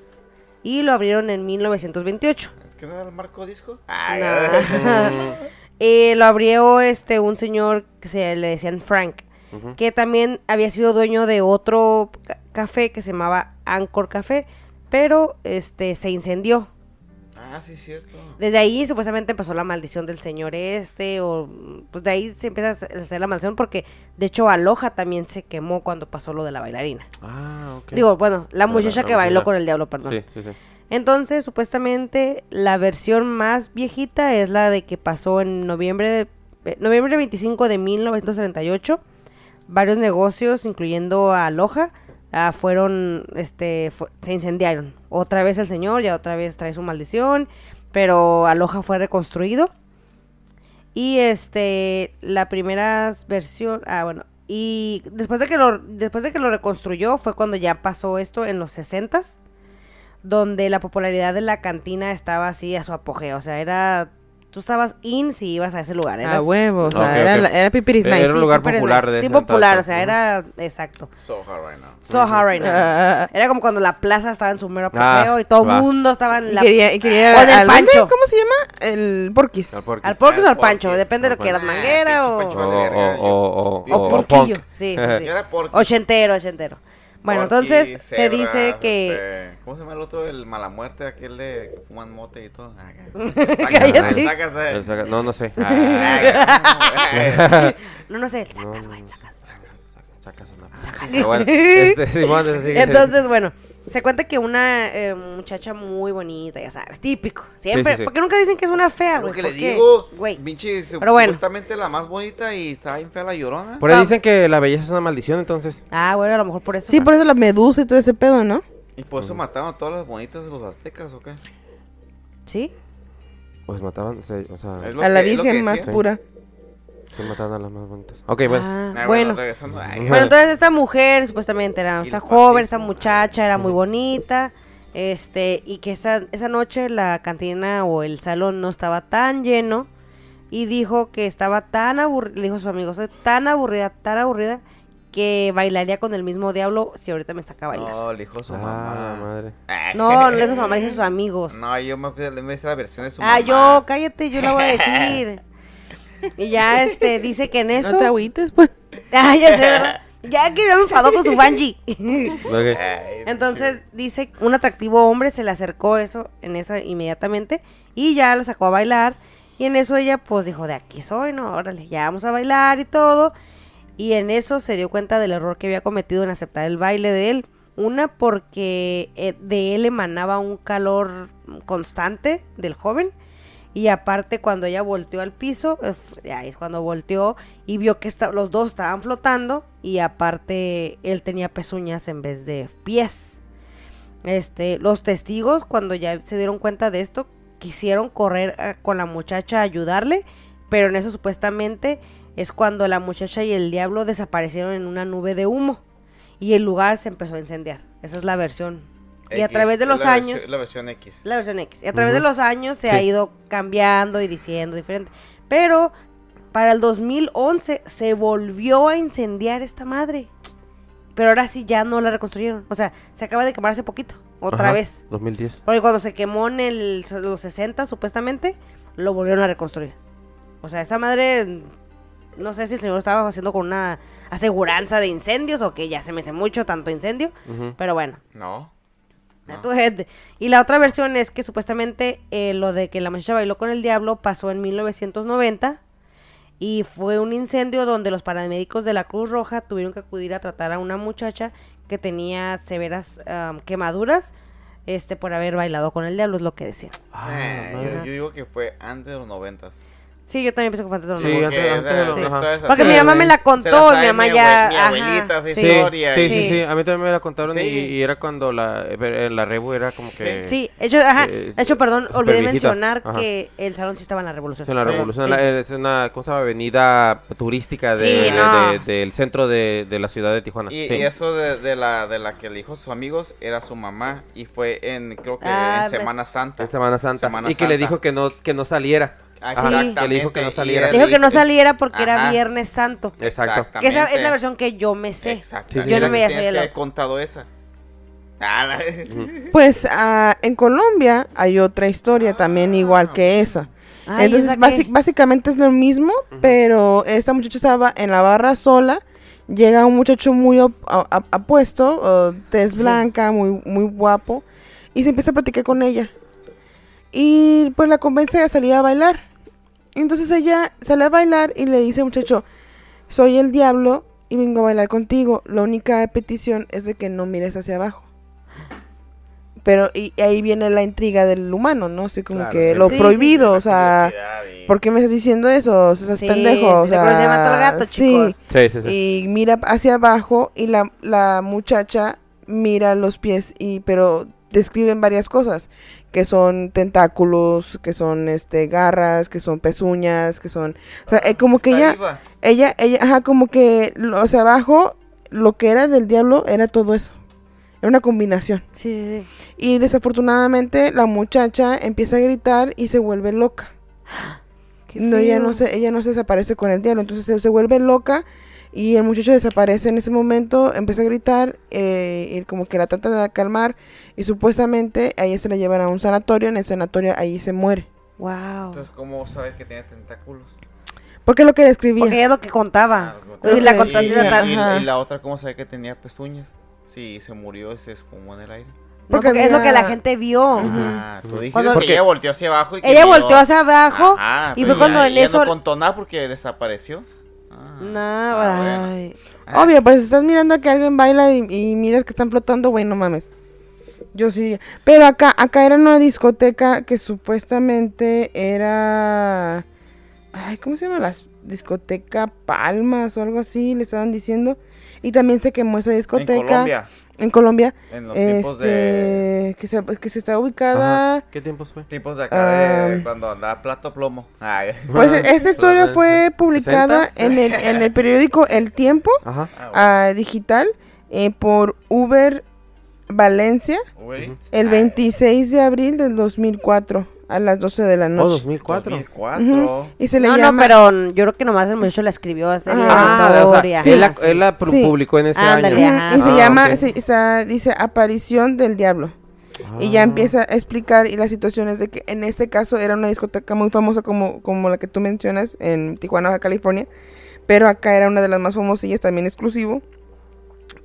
y lo abrieron en mil novecientos veintiocho. ¿Qué no era el marco disco? Ay, no. eh, lo abrió este un señor que se le decían Frank, uh-huh. que también había sido dueño de otro ca- café que se llamaba Anchor Café, pero este se incendió. Ah, sí, cierto. Desde ahí supuestamente empezó la maldición del señor este, o pues de ahí se empieza a hacer la maldición porque de hecho Aloha también se quemó cuando pasó lo de la bailarina. Ah, ok. Digo, bueno, la muchacha no, no, no, que bailó no, no. con el diablo, perdón. Sí, sí, sí. Entonces, supuestamente la versión más viejita es la de que pasó en noviembre de, eh, noviembre veinticinco de mil novecientos treinta y ocho. Varios negocios, incluyendo a Aloha, Ah, fueron, este, fu- se incendiaron. Otra vez el señor, ya otra vez trae su maldición, pero Aloha fue reconstruido. Y este, la primera versión, ah, bueno, y después de que lo, después de que lo reconstruyó fue cuando ya pasó esto en los sesentas, donde la popularidad de la cantina estaba así a su apogeo, o sea, era... Tú estabas in si ibas a ese lugar. Eras... A huevo, o sea, okay, era, okay. era Pipiris Nice. Era un lugar sí, popular. Nice. De sí, popular, o sea, era... Exacto. So hard right now. So hard right now. Uh, era como cuando la plaza estaba en su mero apogeo ah, y todo el mundo estaba en la... Y quería, y quería o en el Pancho. ¿Cómo se llama? El Porquis. Al Porquis. Al Porquis o al Pancho, depende de lo que eras, manguera o... O Porquillo. Sí, sí, sí. Ochentero, ochentero. Bueno, entonces se dice que... ¿Cómo se llama el otro? El mala muerte, aquel de que fuman mote y todo. Sácase. No, no sé. No, no sé. Sacas, güey, sacas. Sacas, sacas. Entonces, bueno, se cuenta que una muchacha muy bonita, ya sabes, típico. Siempre. Porque nunca dicen que es una fea, güey. Porque le digo, pinche, supuestamente la más bonita y está bien fea la Llorona. Por ahí dicen que la belleza es una maldición, entonces. Ah, bueno, a lo mejor por eso. Sí, por eso la medusa y todo ese pedo, ¿no? ¿Y por eso mataron a todas las bonitas de los aztecas o qué? ¿Sí? Pues mataban, o sea, o sea a la que, virgen más pura. Sí, mataban a las más bonitas. Ok, bueno. Ah, ah, bueno, bueno. Ay, bueno, entonces esta mujer supuestamente era esta joven, esta muchacha era muy bonita. Este, y que esa, esa noche la cantina o el salón no estaba tan lleno. Y dijo que estaba tan aburrida, le dijo a su amigo, soy tan aburrida, tan aburrida, que bailaría con el mismo diablo si ahorita me saca a bailar. No, le dijo su ah, mamá. Madre. No, no le dijo su mamá, le dijo sus amigos. No, yo me me hice la versión de su ah, mamá. Ah, yo, cállate, yo la voy a decir. Y ya, este, dice que en eso... No te agüites, pues. Ah, ya sé, ¿verdad? Ya que me enfadó con su Banshee. Okay. Entonces, dice, un atractivo hombre se le acercó eso, en esa inmediatamente, y ya la sacó a bailar. Y en eso ella pues dijo, de aquí soy, no, órale, ya vamos a bailar y todo. Y en eso se dio cuenta del error que había cometido en aceptar el baile de él. Una, porque de él emanaba un calor constante del joven. Y aparte cuando ella volteó al piso, ahí es cuando volteó y vio que está, los dos estaban flotando. Y aparte él tenía pezuñas en vez de pies. Este, los testigos cuando ya se dieron cuenta de esto, quisieron correr a, con la muchacha a ayudarle, pero en eso supuestamente es cuando la muchacha y el diablo desaparecieron en una nube de humo y el lugar se empezó a incendiar. Esa es la versión X, y a través de los la años versión, la versión X la versión X y a través uh-huh. de los años se sí. ha ido cambiando y diciendo diferente, pero para el dos mil once se volvió a incendiar esta madre, pero ahora sí ya no la reconstruyeron, o sea, se acaba de quemar hace poquito. Otra Ajá, vez dos mil diez. Porque cuando se quemó en el, los sesenta supuestamente, lo volvieron a reconstruir. O sea, esta madre, no sé si el señor estaba haciendo con una aseguranza de incendios o que ya se me hace mucho tanto incendio, uh-huh. pero bueno. No, no. Y la otra versión es que supuestamente eh, lo de que la muchacha bailó con el diablo pasó en mil novecientos noventa. Y fue un incendio donde los paramédicos de la Cruz Roja tuvieron que acudir a tratar a una muchacha que tenía severas um, quemaduras este por haber bailado con el diablo, es lo que decían. Ah, no, no, yo, yo digo que fue antes de los noventas. Sí, yo también pienso que fue antes de los noventas. Sí, antes de los noventas. Porque mi mamá me la contó, mi mamá ya... Mi abuelita, esa historia. Sí, sí, sí, a mí también me la contaron y, y era cuando la, la Rebu era como que... Sí, hecho, ajá, hecho, perdón, olvidé mencionar que el salón sí estaba en la Revolución. En la Revolución, es una cosa avenida turística del centro de la ciudad de Tijuana. Y eso de la de la que le dijo sus amigos era su mamá y fue en, creo que en Semana Santa. En Semana Santa, y que le dijo que no saliera. Sí. Que le dijo que no saliera. Dijo que no saliera porque Ajá. era Viernes Santo. Exacto. Que esa es la versión que yo me sé. Exacto. Yo no me voy a hacer el contado esa. Pues uh, en Colombia hay otra historia ah, también igual que esa. Ah, Entonces esa basic, básicamente es lo mismo, uh-huh. pero esta muchacha estaba en la barra sola, llega un muchacho muy op- a- a- apuesto, uh, tez blanca, sí. muy muy guapo y se empieza a platicar con ella. Y pues la convence de salir a bailar. Entonces ella sale a bailar y le dice al muchacho, soy el diablo y vengo a bailar contigo. La única petición es de que no mires hacia abajo. Pero y, y ahí viene la intriga del humano, ¿no? Así como claro, que sí, lo sí, prohibido, sí, o sea, y... ¿por qué me estás diciendo eso? O sea, estás sí, pendejo, o sea, se le mató al gato, chicos. Sí. Sí, sí, sí. Y mira hacia abajo y la, la muchacha mira los pies y pero... describen varias cosas, que son tentáculos, que son este garras, que son pezuñas, que son, o sea, ah, eh, como que ella, arriba. ella, ella, ajá, como que, lo, o sea, abajo, lo que era del diablo era todo eso, era una combinación. Sí, sí, sí. Y desafortunadamente la muchacha empieza a gritar y se vuelve loca. No, ella no se, ella no se desaparece con el diablo, entonces se, se vuelve loca. Y el muchacho desaparece en ese momento, empieza a gritar, eh, y como que la trata de calmar, y supuestamente a ella se la llevan a un sanatorio, en el sanatorio ahí se muere. Wow. Entonces, ¿cómo sabes que tiene tentáculos? Porque es lo que describía. Porque es lo que contaba. Ah, y, la constante y, y, y, y la otra, ¿cómo sabe que tenía pezuñas? Sí, se murió y se esfumó en el aire. Porque, no, porque es lo que la gente vio. Ajá, tú dijiste cuando que ella volteó hacia abajo. Y que ella miró. volteó hacia abajo Ajá, y fue cuando en eso... no contó nada porque desapareció. No, ah, bueno. Obvio, pues estás mirando que alguien baila y, y miras que están flotando, güey, no mames. Yo sí, pero acá acá era una discoteca que supuestamente era, ay, ¿cómo se llama? La discoteca Palmas o algo así, le estaban diciendo. Y también se quemó esa discoteca. En Colombia. en Colombia. En los este, tiempos de... Que se, que se está ubicada... Ajá. ¿Qué tiempos fue? Tiempos de acá um, de cuando andaba Plato Plomo. Ay. Pues esta historia fue publicada en el, en el periódico El Tiempo. Ajá. Ah, bueno. uh, digital eh, por Uber Valencia. Uber el veintiséis de abril del dos mil cuatro. A las doce de la noche. Oh, dos mil cuatro. dos mil cuatro. Uh-huh. Y se le no, llama... no, pero yo creo que nomás el muchacho la escribió. Hace ah, la historia. O sea, sí. Él la, él la sí. publicó en ese Ándale, año. Ajá. Y se ah, llama, okay. se, esa, dice, Aparición del Diablo. Ah. Y ya empieza a explicar y las situaciones de que en este caso era una discoteca muy famosa como, como la que tú mencionas en Tijuana, Baja California. Pero acá era una de las más famosillas, también exclusivo.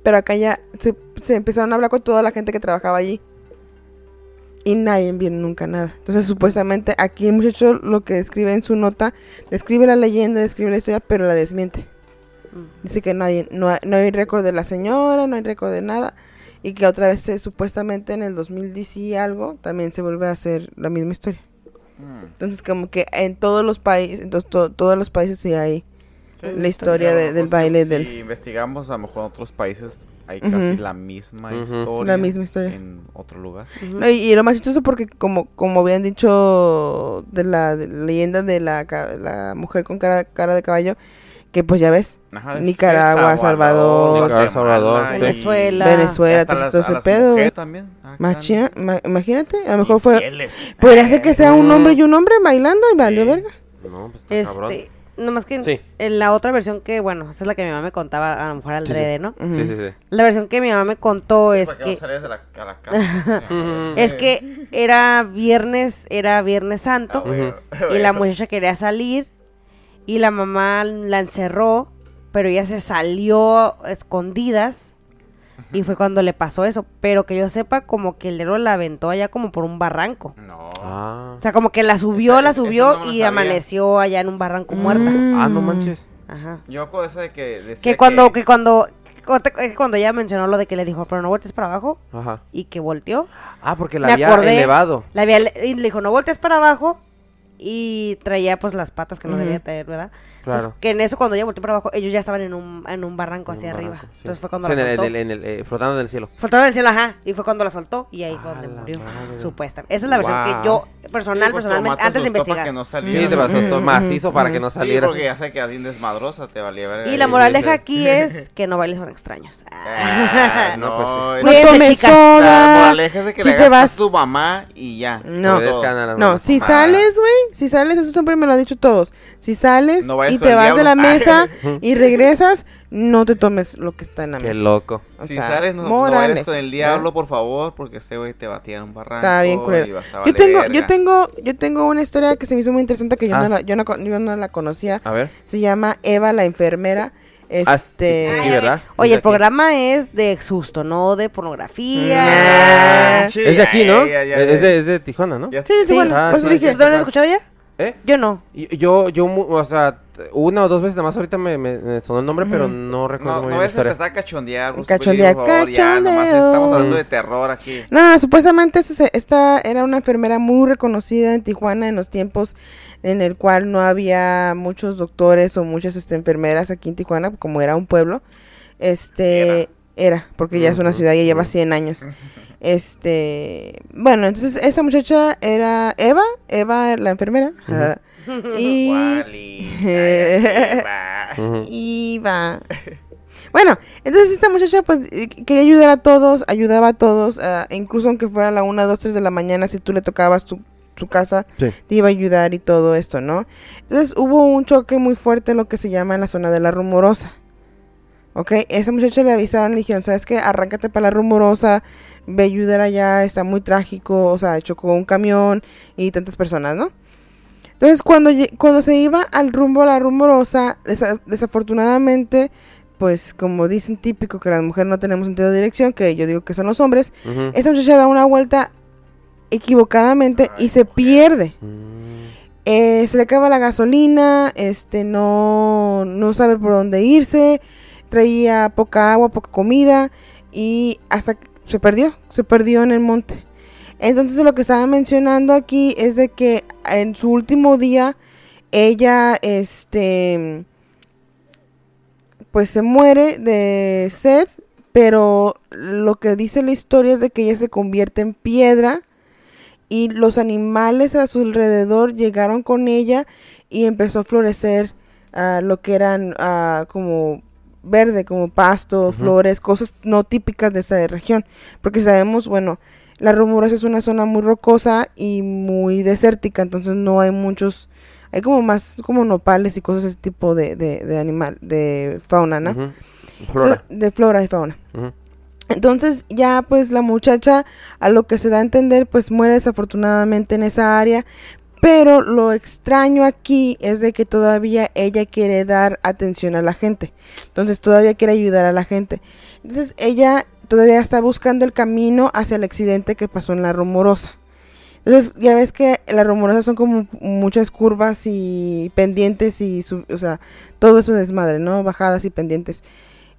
Pero acá ya se, se empezaron a hablar con toda la gente que trabajaba allí. Y nadie vio nunca nada. Entonces, supuestamente, aquí el muchacho lo que describe en su nota, describe la leyenda, describe la historia, pero la desmiente. Dice que nadie, no hay, no hay récord de la señora, no hay récord de nada. Y que otra vez, eh, supuestamente, en el dos mil diez y algo, también se vuelve a hacer la misma historia. Entonces, como que en todos los países, entonces to, todos los países sí hay sí, la historia de, del baile. Si, del... si investigamos, a lo mejor en otros países... hay casi uh-huh. la misma uh-huh. historia. La misma historia. En otro lugar. Uh-huh. No, y, y lo más chistoso porque como como habían dicho de la, de la leyenda de la, la mujer con cara, cara de caballo, que pues ya ves, ajá, Nicaragua, Salvador, Salvador, Salvador sí. Venezuela, Venezuela, todo, las, todo ese pedo. Machina, ma, imagínate, a lo mejor infieles. Fue podría ser que sea un hombre y un hombre bailando y sí. valió verga. No, pues está este... cabrón. No más que sí. en la otra versión que, bueno, esa es la que mi mamá me contaba, a lo mejor al sí, drede, ¿no? Sí, sí, sí. La versión que mi mamá me contó es que... No de la, a la casa. es que era viernes, era viernes santo, uh-huh. y la muchacha quería salir, y la mamá la encerró, pero ella se salió escondidas, uh-huh. y fue cuando le pasó eso, pero que yo sepa como que el dedo la aventó allá como por un barranco. No. Ah. O sea, como que la subió, esa, la subió no y sabía. Amaneció allá en un barranco mm. muerta. Ah, no manches. Ajá. Yo acuerdo esa de que decía que cuando, que... que cuando, que cuando ella mencionó lo de que le dijo, pero no voltees para abajo. Ajá. Y que volteó. Ah, porque la Me había acordé, elevado. La había, y le dijo, no voltees para abajo. Y traía pues las patas que no uh-huh. debía traer, ¿verdad? Claro. Entonces, que en eso cuando ella volteó para abajo, ellos ya estaban en un, en un barranco en hacia un barranco, arriba. Sí. Entonces fue cuando o sea, la soltó. En el, en el, eh, flotando en el cielo. Flotando en el cielo, ajá. Y fue cuando la soltó y ahí ah, fue donde murió, madre. Supuestamente. Esa es la versión wow. que yo, personal, sí, personalmente, antes de investigar. Para que no saliera. Sí, te pasó esto macizo para que no salieras. Sí, porque ya sé que alguien desmadrosa te valía ver. Y la moraleja aquí es que no bailes con extraños. Ah, no, pues sí. No tomes chicas. La moraleja es de que le hagas a tu mamá y ya. No, no, si sales, güey. Si sales, eso siempre me lo han dicho todos. Si sales no y te vas diablo. De la mesa y regresas, no te tomes lo que está en la mesa. Qué loco. O si sea, sales, no, no vayas con el diablo, ¿no? Por favor, porque ese güey te batía en un barranco. Está bien culero. Y vas a yo tengo, verga. yo tengo, yo tengo una historia que se me hizo muy interesante que yo, ah. no, la, yo, no, yo no la conocía. A ver. Se llama Eva la enfermera. Este, ah, sí, ¿verdad? Oye, el programa es de susto, no de pornografía. Yeah. Sí, es de aquí, ¿no? Yeah, yeah, yeah, yeah. Es, de, es de Tijuana, ¿no? Yeah. Sí, sí, bueno. Ah, pues sí, dije, ¿no lo has escuchado ya? ¿Eh? Yo no. Yo, yo, o sea, una o dos veces nada más ahorita me, me, me sonó el nombre, pero no recuerdo no, muy no bien la historia. No, no vas a empezar a cachondear. Cachondear, cachondeo. Nomás estamos hablando de terror aquí. No, supuestamente esta era una enfermera muy reconocida en Tijuana en los tiempos en el cual no había muchos doctores o muchas este, enfermeras aquí en Tijuana, como era un pueblo. Este, era, era porque ya uh-huh. es una ciudad y lleva cien años. Uh-huh. Este, bueno, entonces esa muchacha era Eva, Eva la enfermera. Uh-huh. Y Eva. Iba. Bueno, entonces esta muchacha pues quería ayudar a todos, ayudaba a todos, uh, incluso aunque fuera a la una, dos, tres de la mañana, si tú le tocabas tu su casa, sí. te iba a ayudar y todo esto, ¿no? Entonces hubo un choque muy fuerte en lo que se llama en la zona de la Rumorosa. ¿Ok? Esa muchacha le avisaron y dijeron, ¿sabes qué? Arráncate para la Rumorosa, ve a ayudar allá, está muy trágico, o sea, chocó un camión y tantas personas, ¿no? Entonces cuando, cuando se iba al rumbo a la Rumorosa, desa- desafortunadamente... pues como dicen típico que las mujeres no tenemos sentido de dirección, que yo digo que son los hombres, uh-huh. esa muchacha da una vuelta equivocadamente Ay, y se mujer. pierde. Mm. Eh, se le acaba la gasolina, este no, no sabe por dónde irse, traía poca agua, poca comida y hasta se perdió, se perdió en el monte. Entonces lo que estaba mencionando aquí es de que en su último día ella este pues se muere de sed Pero lo que dice la historia es de que ella se convierte en piedra y los animales a su alrededor llegaron con ella y empezó a florecer uh, lo que eran uh, como verde, como pasto, uh-huh. flores, cosas no típicas de esa región. Porque sabemos, bueno, la Romuras es una zona muy rocosa y muy desértica, entonces no hay muchos, hay como más como nopales y cosas de ese tipo de, de, de animal, de fauna, ¿no? Uh-huh. Flora. De flora y fauna. Uh-huh. Entonces ya pues la muchacha, a lo que se da a entender, pues muere desafortunadamente en esa área, pero lo extraño aquí es de que todavía ella quiere dar atención a la gente, entonces todavía quiere ayudar a la gente, entonces ella todavía está buscando el camino hacia el accidente que pasó en La Rumorosa. Entonces ya ves que La Rumorosa son como muchas curvas y pendientes y sub- o sea, todo eso desmadre, ¿no? Bajadas y pendientes.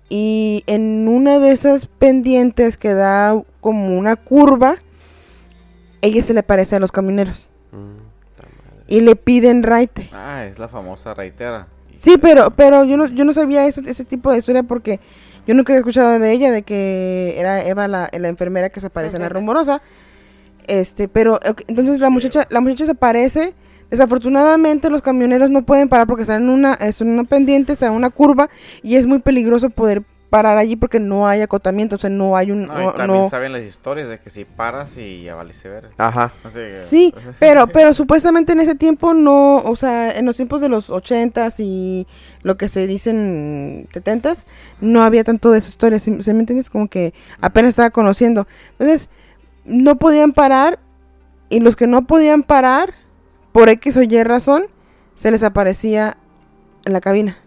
Y en una de esas pendientes que da como una curva, ella se le parece a los camineros. Mm, y le piden raite. Ah, es la famosa raitera. Sí, pero pero yo no yo no sabía ese, ese tipo de historia porque yo nunca había escuchado de ella, de que era Eva la, la enfermera que se aparece en La Rumorosa. Este, pero okay, entonces la muchacha la muchacha se aparece. Desafortunadamente los camioneros no pueden parar porque están en una, están en una pendiente, están en una curva y es muy peligroso poder parar allí porque no hay acotamiento, o sea, no hay un... No, no, y también no... saben las historias de que si paras y ya vale se ver. Ajá. Así que... Sí, pero pero supuestamente en ese tiempo no, o sea, en los tiempos de los ochentas y lo que se dicen setentas, no había tanto de esas historias, ¿sí me entiendes? Como que apenas estaba conociendo. Entonces, no podían parar y los que no podían parar, por X o Y razón, se les aparecía en la cabina.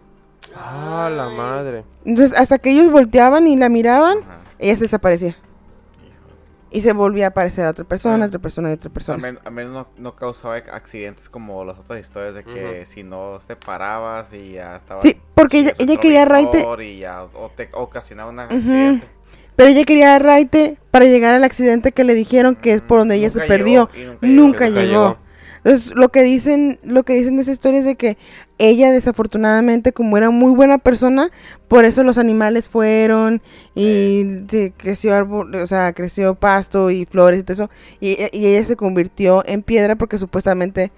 ¡Ah, la madre! Entonces, hasta que ellos volteaban y la miraban, ajá, ella se desaparecía. Hijo. Y se volvía a aparecer a otra persona, a otra persona y otra persona. Al menos, al menos no, no causaba accidentes como las otras historias de que uh-huh. si no te parabas y ya estaba... Sí, porque ella, ella quería raite... Y ya, o te ocasionaba un accidente. Uh-huh. Pero ella quería raite para llegar al accidente que le dijeron que es por donde mm, ella se llegó, perdió. Nunca, nunca llegó. llegó. Entonces, lo que dicen, lo que dicen de esa historia es de que ella desafortunadamente, como era muy buena persona, por eso los animales fueron y eh. se creció árbol, o sea, creció pasto y flores y todo eso, y, y ella se convirtió en piedra porque supuestamente,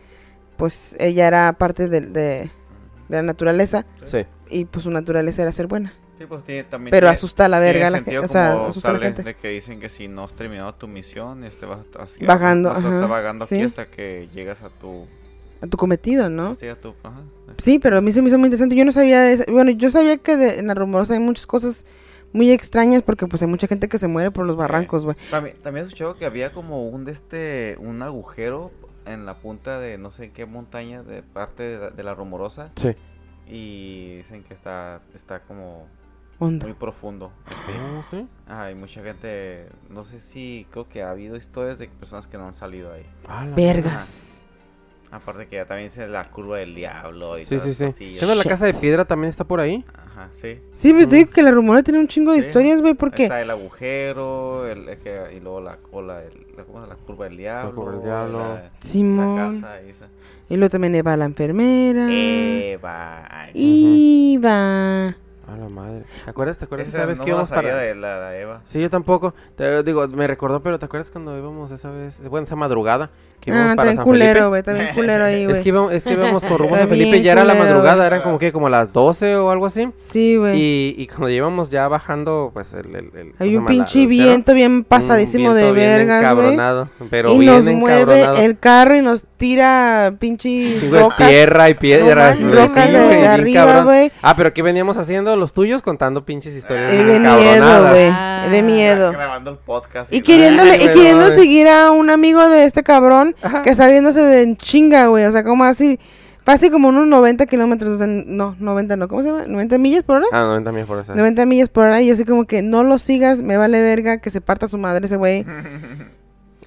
pues, ella era parte de, de, de la naturaleza, sí, y pues su naturaleza era ser buena. Sí, pues, tiene, también pero tiene, asusta a la verga a la gente, o sea, asusta a la gente de que dicen que si no has terminado tu misión, este vas a estar vagando, vas a estar vagando ¿sí? aquí hasta que llegas a tu a tu cometido, ¿no? Sí, a tu, ajá. Sí, pero a mí se me hizo muy interesante. Yo no sabía de esa, bueno, yo sabía que de, en La Rumorosa hay muchas cosas muy extrañas porque pues hay mucha gente que se muere por los barrancos, güey. Sí. También también he escuchado que había como un de este un agujero en la punta de no sé qué montaña de parte de, de La Rumorosa. Sí. Y dicen que está está como Onda. Muy profundo. ¿Sí? Oh, ¿sí? Hay mucha gente, no sé si creo que ha habido historias de personas que no han salido ahí. Ah, vergas. Ah, aparte que ya también se la curva del diablo y sí, todo sí, sí. Cosillas. ¿Sabes la Casa de Piedra también está por ahí? Ajá, sí. Sí, pero mm. te digo que La Rumora tiene un chingo de sí. historias, güey, porque está el agujero, el, el que, y luego la cola, el, la, ¿cómo es? La curva del diablo. La curva del diablo. La, Simón. La casa esa. Y luego también Eva la enfermera. Eva. Eva. A la madre. ¿Te acuerdas? ¿Te acuerdas esa vez no que íbamos para de la, la Eva? Sí, yo tampoco. Te, digo, me recordó, pero ¿te acuerdas cuando íbamos esa vez? Bueno, esa madrugada que íbamos ah, para San culero, Felipe. Ah, también culero, güey, también culero ahí, güey. Es que íbamos, es que íbamos con rumbo a San Felipe y ya culero, era la madrugada, wey. Eran como que como las doce o algo así. Sí, güey. Y, y cuando íbamos ya bajando, pues el el, el hay un pinche viento bien pasadísimo de vergas, güey. Pero y bien nos mueve el carro y nos tira pinche rocas, de tierra y piedras, no, rocas sí, de, de arriba, güey. Ah, pero ¿qué veníamos haciendo? Los tuyos contando pinches historias eh, de miedo, güey, ah, de miedo. Grabando el podcast y, y queriéndole y queriendo wey. seguir a un amigo de este cabrón, ajá, que está viéndose de chinga, güey, o sea, como así, casi como unos noventa kilómetros, o sea, no, noventa no, ¿cómo se llama? ¿noventa millas por hora? Ah, noventa millas por hora. Sí. noventa millas por hora y yo así como que no lo sigas, me vale verga que se parta su madre ese güey.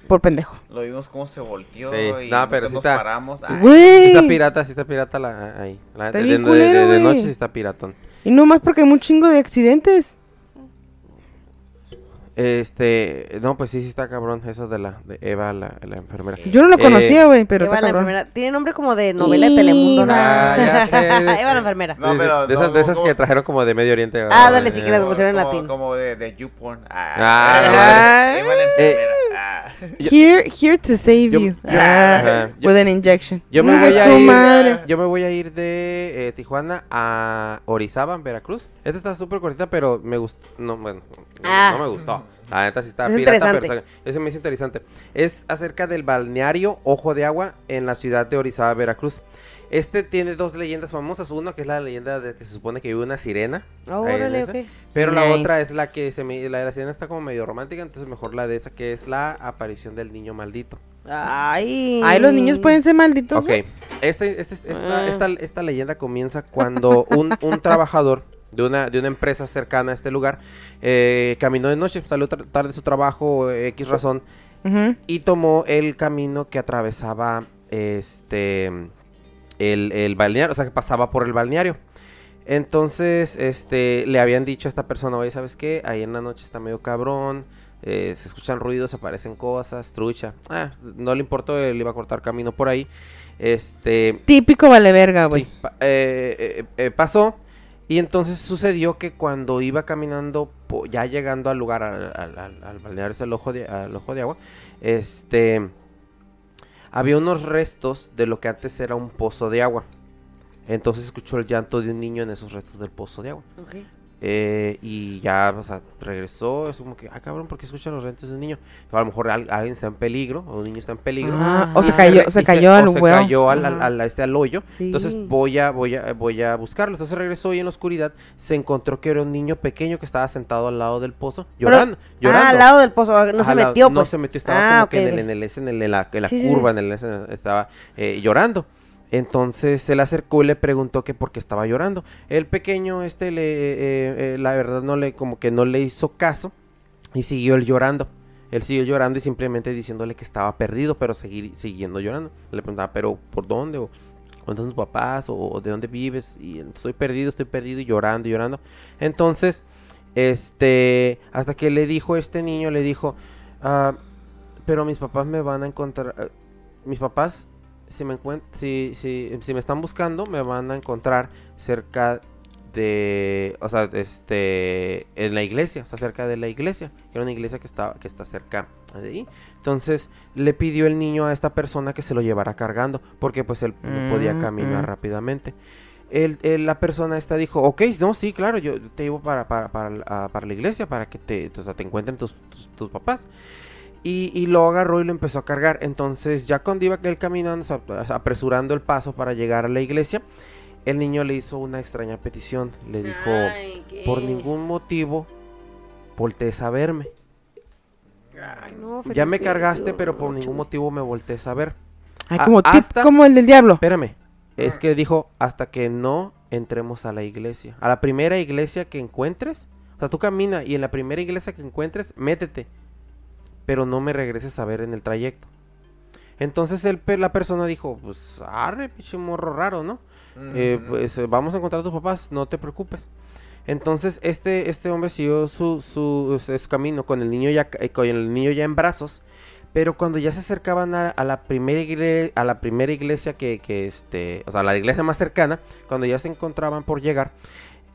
Por pendejo. Lo vimos cómo se volteó sí. y no, pero si nos está, paramos. Si, si está pirata, si está pirata la, ahí. La, de, de, culero, de, de, de noche si está piratón. Y no más porque hay un chingo de accidentes. Este, no, pues sí, sí está cabrón eso de la de Eva, la, la enfermera. Yo no lo conocía, güey, eh, pero Eva está cabrón. La enfermera. Tiene nombre como de novela de Telemundo, ¿no? Ah, ya sé. Eva la enfermera. No, pero de esas, no, de esas como... que trajeron como de Medio Oriente. Ah, dale, sí, que las pusieron en latín. Como de de YouPorn. Ah. ah, ah Eva la enfermera. Ah. Here, here to save yo, you. Yo, ah, yo, with an injection. Yo me, voy a ir, madre. yo me voy a ir de eh, Tijuana a Orizaba, en Veracruz. Esta está súper cortita, pero me gustó. No, bueno, ah. no, no me gustó. La neta sí está es pirata, pero está, eso me hizo interesante. Es acerca del balneario Ojo de Agua en la ciudad de Orizaba, Veracruz. Este tiene dos leyendas famosas. Una que es la leyenda de que se supone que vive una sirena. Oh, órale, okay. Pero nice. La otra es la que se me, la de la sirena está como medio romántica, entonces mejor la de esa, que es la aparición del niño maldito. Ay, ay, los niños pueden ser malditos. Ok, ¿no? este, este, esta, esta, esta leyenda comienza cuando un, un trabajador de una, de una empresa cercana a este lugar eh, caminó de noche, salió tra- tarde de su trabajo, X razón, uh-huh. y tomó el camino que atravesaba este... El, el balneario, o sea, que pasaba por el balneario. Entonces, este, le habían dicho a esta persona, oye, ¿sabes qué? Ahí en la noche está medio cabrón, eh, se escuchan ruidos, aparecen cosas, trucha. Ah, no le importó, él iba a cortar camino por ahí. Este... Típico vale verga, güey. Sí, pa- eh, eh, eh, pasó, y entonces sucedió que cuando iba caminando, po- ya llegando al lugar, al, al, al, al balneario, es el ojo de, al ojo de agua, este... había unos restos de lo que antes era un pozo de agua. Entonces escuchó el llanto de un niño en esos restos del pozo de agua. Okay. Eh, y ya, o sea, regresó. Es como que, ah, cabrón, ¿por qué escuchan los restos de un niño? O a lo mejor al, alguien está en peligro, o un niño está en peligro. Ah, o se cayó, se, se cayó al huevo. Se cayó al, al, al, este, al hoyo. Sí. Entonces voy a, voy a, voy a buscarlo. Entonces regresó y en la oscuridad se encontró que era un niño pequeño que estaba sentado al lado del pozo, llorando. Pero, llorando. Ah, al lado del pozo, no ah, se metió, pues. No se metió, estaba ah, como okay. que en, el, en, el, en, el, en la, en la sí, curva, sí. en el, estaba eh, llorando. Entonces se le acercó y le preguntó que por qué estaba llorando. El pequeño este le eh, eh, la verdad no le como que no le hizo caso y siguió él llorando. Él siguió llorando y simplemente diciéndole que estaba perdido, pero seguir siguiendo llorando. Le preguntaba, "¿Pero por dónde? O ¿dónde son tus papás? O, o ¿de dónde vives?" Y estoy perdido, estoy perdido y llorando, llorando. Entonces, este, hasta que le dijo este niño, le dijo, ah, "Pero mis papás me van a encontrar, mis papás Si me, encuent- si, si, si me están buscando, me van a encontrar cerca de, o sea, este, en la iglesia, o sea, cerca de la iglesia, que era una iglesia que está, que está cerca de ahí." Entonces, le pidió el niño a esta persona que se lo llevara cargando, porque pues él mm, no podía caminar mm. rápidamente. El, el, la persona esta dijo, ok, no, sí, claro, yo te llevo para, para, para, para la iglesia, para que te, o sea, te encuentren tus, tus, tus papás. Y, y lo agarró y lo empezó a cargar. Entonces, ya cuando iba él caminando, o sea, apresurando el paso para llegar a la iglesia, el niño le hizo una extraña petición. Le dijo, ay, qué... por ningún motivo voltees a verme. Ay, no, Felipe, ya me cargaste, pero por ningún motivo me voltees a ver. Ay, como, a, hasta... tip, como el del diablo. Espérame, es que dijo, hasta que no entremos a la iglesia. A la primera iglesia que encuentres, o sea, tú camina y en la primera iglesia que encuentres, métete. Pero no me regreses a ver en el trayecto. Entonces el, la persona dijo, pues arre, pinche morro raro, ¿no? Mm-hmm. Eh, pues vamos a encontrar a tus papás, no te preocupes. Entonces este, este hombre siguió su, su, su, su camino con el niño ya eh, con el niño ya en brazos. Pero cuando ya se acercaban a, a la primera iglesia, a la primera iglesia que, que este, o sea, la iglesia más cercana, cuando ya se encontraban por llegar,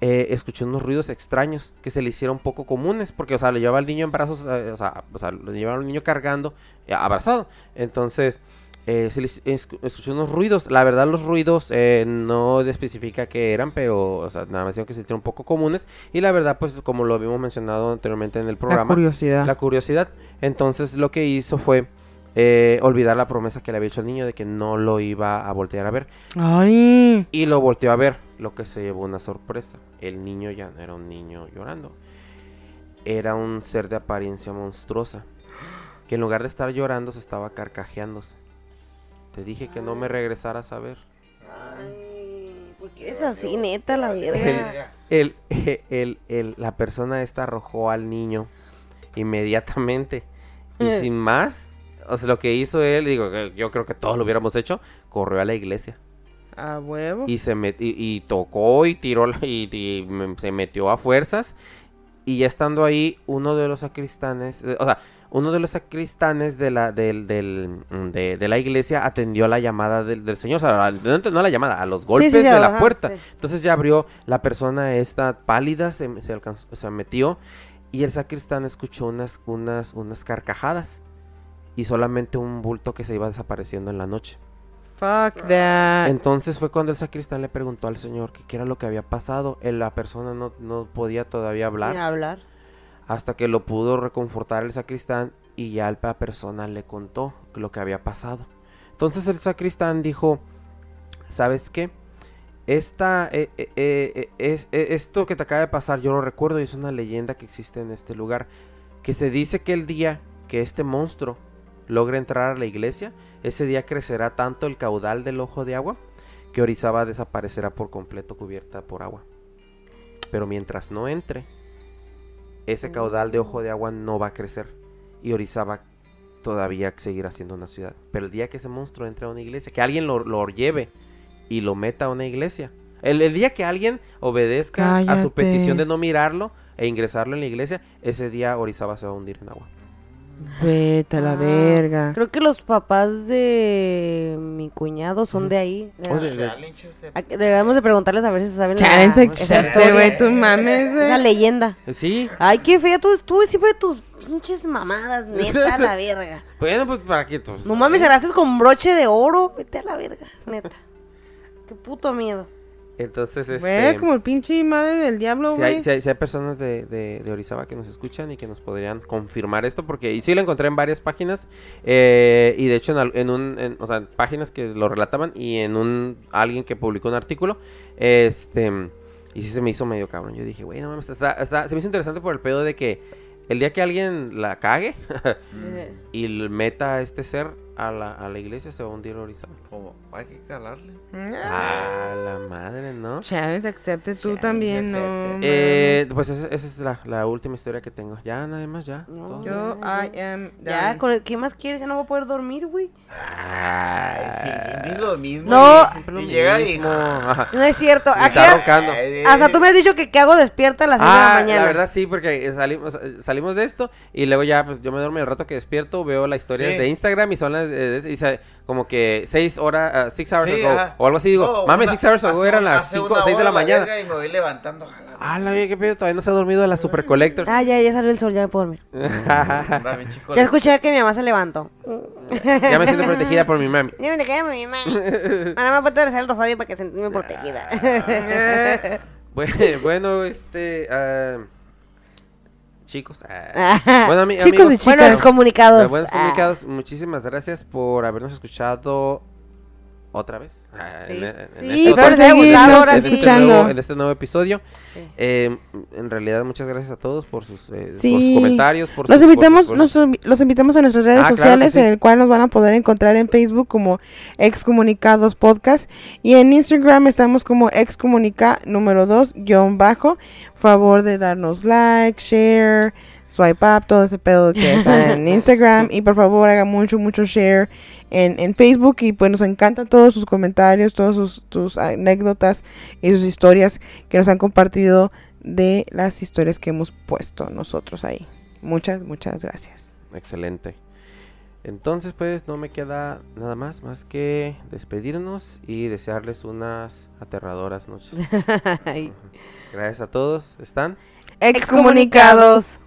Eh, escuché unos ruidos extraños que se le hicieron poco comunes, porque, o sea, le llevaba al niño en brazos, eh, o sea, o sea, le llevaba al niño cargando, eh, abrazado. Entonces, eh, se le esc- escuché unos ruidos. La verdad, los ruidos eh, no especifica qué eran, pero, o sea, nada más digo que se hicieron poco comunes. Y la verdad, pues, como lo habíamos mencionado anteriormente en el programa, la curiosidad. La curiosidad. Entonces, lo que hizo fue Eh, olvidar la promesa que le había hecho el niño de que no lo iba a voltear a ver. Ay. Y lo volteó a ver, lo que se llevó una sorpresa. El niño ya no era un niño llorando, era un ser de apariencia monstruosa, que en lugar de estar llorando se estaba carcajeándose. Te dije que no me regresaras a ver. Ay, ¿por qué es así, neta, la verga? El, el, el, el, la persona esta arrojó al niño inmediatamente y eh. sin más. O sea, lo que hizo él, digo, yo creo que todos lo hubiéramos hecho, corrió a la iglesia. ¿A huevo? Y se met, y, y tocó y tiró y, y se metió a fuerzas Y ya estando ahí, uno de los sacristanes, o sea, uno de los sacristanes de la del, del, de, de la iglesia atendió la llamada del, del señor, o sea, no, no la llamada, a los golpes sí, sí, de ya, la ajá, puerta. Sí. Entonces ya abrió, la persona esta pálida se, se alcanzó, se metió y el sacristán escuchó unas, unas, unas carcajadas y solamente un bulto que se iba desapareciendo en la noche. Fuck that. Entonces fue cuando el sacristán le preguntó al señor que qué era lo que había pasado. El, la persona no, no podía todavía hablar. Ni hablar. Hasta que lo pudo reconfortar el sacristán y ya la persona le contó lo que había pasado. Entonces el sacristán dijo, ¿sabes qué? Esta, eh, eh, eh, es, eh, esto que te acaba de pasar yo lo recuerdo y es una leyenda que existe en este lugar. Que se dice que el día que este monstruo logra entrar a la iglesia, ese día crecerá tanto el caudal del Ojo de Agua que Orizaba desaparecerá por completo cubierta por agua. Pero mientras no entre, ese caudal de Ojo de Agua no va a crecer y Orizaba todavía seguirá siendo una ciudad. Pero el día que ese monstruo entre a una iglesia, que alguien lo, lo lleve y lo meta a una iglesia, el, el día que alguien obedezca Cállate. a su petición de no mirarlo e ingresarlo en la iglesia, ese día Orizaba se va a hundir en agua. Vete a la ah, verga. Creo que los papás de mi cuñado son de ahí. Deberíamos de preguntarles a ver si saben Challenge la, esa historia, güey, tú mames. Esa eh. leyenda. Sí. Ay, qué fea, tú, tú siempre tus pinches mamadas, neta, a la verga. Bueno, pues para qué tú. No mames, cerraste con broche de oro, vete a la verga, neta. Qué puto miedo. Entonces, este... Güey, como el pinche madre del diablo, güey. Si, si, si hay personas de, de, de Orizaba que nos escuchan y que nos podrían confirmar esto, porque y sí lo encontré en varias páginas, eh, y de hecho en, en un... En, o sea, páginas que lo relataban y en un... Alguien que publicó un artículo, este... Y sí se me hizo medio cabrón. Yo dije, güey, no mames, está, está, se me hizo interesante por el pedo de que el día que alguien la cague y meta a este ser a la, a la iglesia, se va a hundir Orizaba. ¿Cómo? Hay que calarle. Ah, la madre, ¿no? Chávez, acepte tú Chávez, también, ¿no? Eh, pues esa, esa es la, la última historia que tengo. Ya, nada más, ya. No, yo, I am done. Ya, con el, ¿qué más quieres? Ya no voy a poder dormir, güey. Ay, sí, es lo mismo. No. Y llega y... No es cierto. Aquí hasta tú me has dicho que qué hago despierta a las seis ah, de la mañana. La verdad, sí, porque salimos, salimos de esto y luego ya, pues yo me duermo el rato que despierto, veo las historias sí. de Instagram y son las y sale como que seis horas, six hours sí, ago, ajá. o algo así, digo, no, mames, six hours ago eran las cinco o seis de la mañana. La y me voy levantando. Ah, la vida, qué pedo, todavía no se ha dormido la Super Collector. Ah, ya, ya salió el sol, ya me puedo dormir. Ya escuché que mi mamá se levantó. Ya me siento protegida por mi mami. Ya me protegida por mi mami. Ahora me voy a regresar el rosario para que sentirme protegida. bueno, bueno, este... Uh... Chicos, ah. bueno, ami- Chicos amigos, y chicas. Buenos comunicados. Ah, buenos comunicados. Ah. Muchísimas gracias por habernos escuchado otra vez. Ah, sí, en, en sí este pero se ha gustado ahora sí. En este nuevo episodio. Sí. Eh, en realidad, muchas gracias a todos por sus, eh, sí. por sus comentarios. Por los, sus, invitamos, por sus... nos, los invitamos a nuestras redes ah, sociales, claro sí. en el cual nos van a poder encontrar en Facebook como Ex Comunicados Podcast. Y en Instagram estamos como Ex Comunica número dos guión bajo. Favor de darnos like, share, swipe up, todo ese pedo que está en Instagram. Y por favor, haga mucho, mucho share en, en Facebook. Y pues nos encantan todos sus comentarios, todas sus, sus anécdotas y sus historias que nos han compartido de las historias que hemos puesto nosotros ahí. Muchas, muchas gracias. Excelente. Entonces, pues, no me queda nada más, más que despedirnos y desearles unas aterradoras noches. Gracias a todos. ¿Están? Excomunicados.